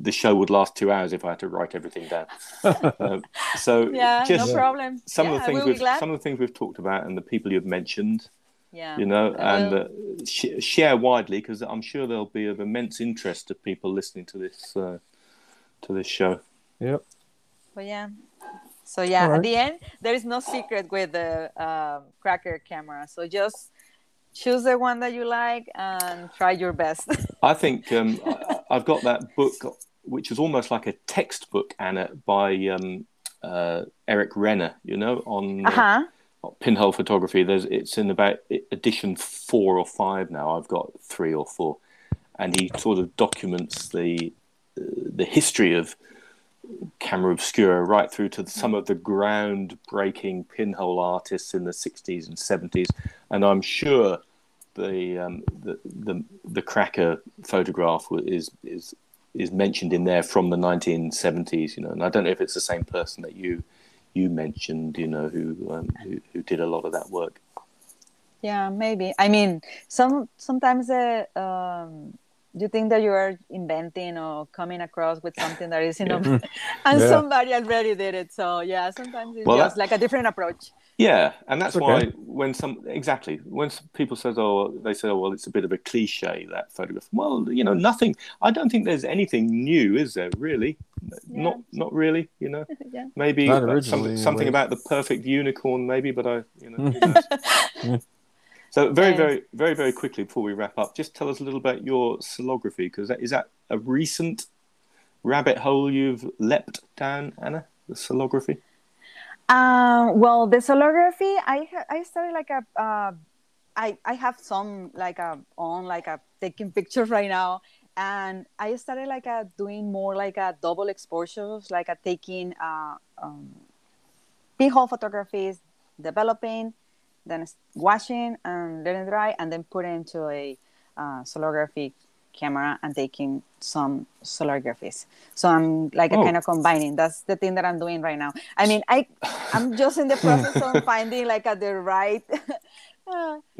The show would last 2 hours if I had to write everything down. No problem. Some of the things we've talked about and the people you've mentioned, you know, and share widely, because I'm sure they'll be of immense interest to people listening to this show. Yep. Well, yeah. So yeah, at the end, there is no secret with the cracker camera. So just choose the one that you like and try your best. I think I've got that book, which is almost like a textbook, Anna, by Eric Renner, you know, on pinhole photography. It's in about edition 4 or 5 now. I've got 3 or 4. And he sort of documents the history of camera obscura right through to some of the ground-breaking pinhole artists in the 60s and 70s. And I'm sure the cracker photograph is mentioned in there from the 1970s, you know. And I don't know if it's the same person that you mentioned, you know, who did a lot of that work. Yeah, maybe. I mean, sometimes you think that you are inventing or coming across with something that is, you know, and somebody already did it. So yeah, sometimes it's just like a different approach. Yeah, and that's why when people say, "Oh, it's a bit of a cliche, that photograph." Well, you know, nothing. I don't think there's anything new, is there? Really, not really. You know, maybe something about the perfect unicorn, maybe. But So very, very quickly before we wrap up, just tell us a little about your silography, because is that a recent rabbit hole you've leapt down, Anna? The silography. Well, the solography, I started like I have some taking pictures right now, and I started like doing more like a double exposures, like taking pinhole photographies, developing, then washing and letting dry, and then putting into a solography camera and taking some solographies. So I'm like kind of combining. That's the thing that I'm doing right now. I mean, I'm just in the process of finding like the right.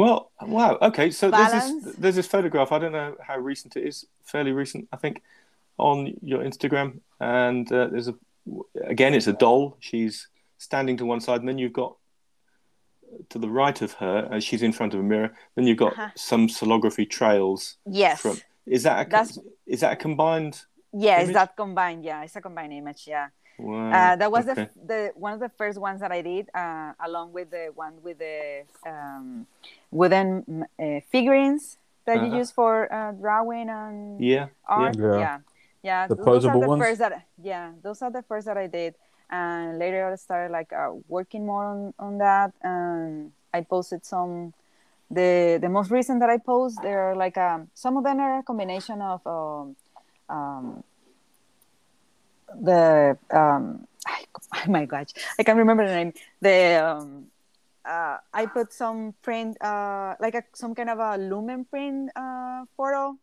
Well, wow. Okay, so there's this photograph. I don't know how recent it is. Fairly recent, I think, on your Instagram. And there's it's a doll. She's standing to one side, and then you've got to the right of her, and she's in front of a mirror. Then you've got some solography trails. Yes. Is that a combined? Yeah, image? Is that combined? Yeah, it's a combined image. Yeah. Wow. That was the one of the first ones that I did, along with the one with the wooden figurines that you use for drawing and art. Yeah. The posable ones. Those are the first that I did, and later I started like working more on that. And I posted some. The most recent that I post, there are like some of them are a combination of oh my gosh, I can't remember the name. I put some print some kind of a lumen print photo.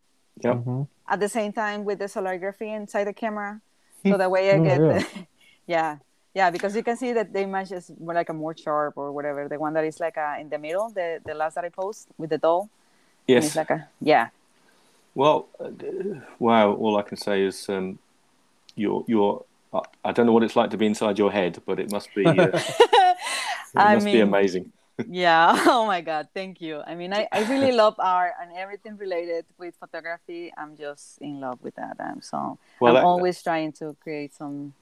Yeah. Mm-hmm. At the same time with the solography inside the camera, so that way I get because you can see that the image is more like a more sharp or whatever. The one that is like in the middle, the last that I post with the doll. Yes. It's like Well, wow. All I can say is your. I don't know what it's like to be inside your head, but it must be. It must be amazing. Yeah. Oh my God. Thank you. I mean, I really love art and everything related with photography. I'm just in love with that. I'm always trying to create some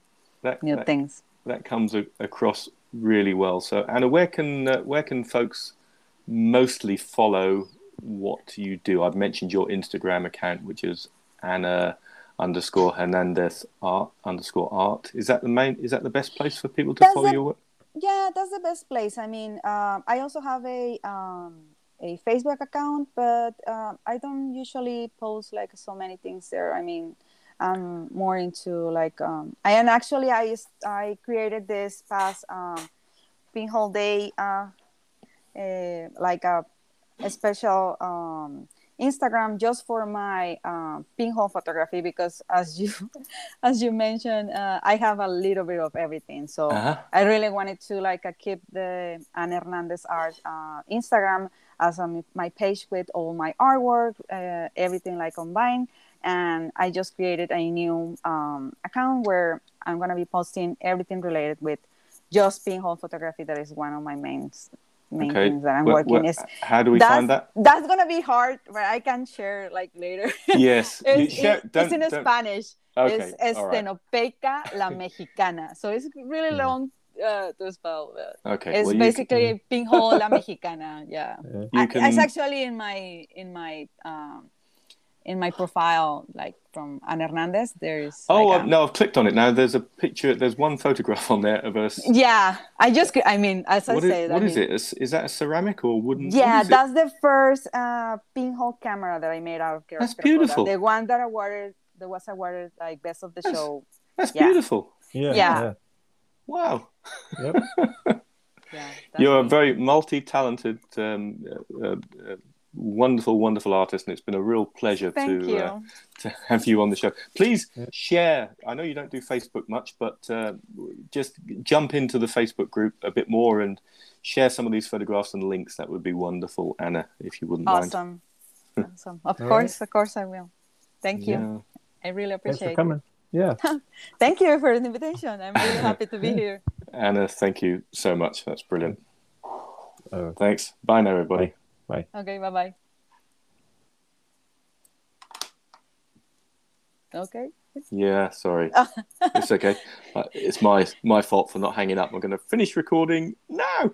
new things. That comes across really well. So, Anna, where can folks mostly follow what you do? I've mentioned your Instagram account, which is Anna_Hernandez_art. Is that the best place for people to follow your work? Yeah, that's the best place. I mean, I also have a Facebook account, but I don't usually post like so many things there. I mean, I'm more into I created this past pinhole day a special Instagram just for my pinhole photography, because as you mentioned, I have a little bit of everything. So I really wanted to keep the Ana Hernandez Art Instagram as my page with all my artwork, everything combined. And I just created a new account where I'm going to be posting everything related with just pinhole photography. That is one of my main things that I'm working is. How do we find that? That's going to be hard, but I can share later. Yes. It's in Spanish. Okay, it's Estenopeca La Mexicana. So it's really long to spell. Okay. It's basically pinhole La Mexicana. Yeah. It's actually in my in my profile, like from Ana Hernandez, there's... Oh, like no, I've clicked on it now. There's a picture, there's one photograph on there of us. Yeah, I just, I mean, as I say... What is it? Is that a ceramic or wooden? Yeah, that's the first pinhole camera that I made out of... That's beautiful. The one that was awarded like best of the show. That's beautiful. Yeah. Wow. Yep. Yeah, you're a very multi-talented, wonderful, wonderful artist, and it's been a real pleasure to have you on the show. Please share. I know you don't do Facebook much, but just jump into the Facebook group a bit more and share some of these photographs and links. That would be wonderful, Ana, if you wouldn't mind. Awesome. Of course I will. Thank you. Yeah. I really appreciate it. Thanks for coming. Yeah. Thank you for the invitation. I'm really happy to be here. Ana, thank you so much. That's brilliant. Thanks. Bye now, everybody. Bye. Okay, bye-bye. Okay. Yeah, sorry. It's okay. It's my fault for not hanging up. I'm going to finish recording now.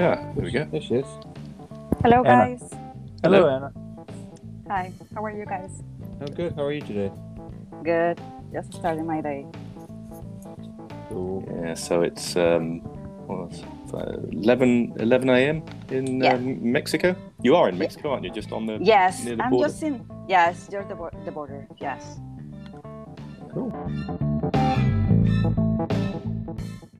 Yeah, there we go. There she is. Hello, guys. Hello, Ana. Hi, how are you guys? I'm good. How are you today? Good. Just starting my day. Cool. Yeah, so it's 11 a.m. in Mexico. You are in Mexico, aren't you? Just on the near the border. Yes, you're the border. Yes. Cool.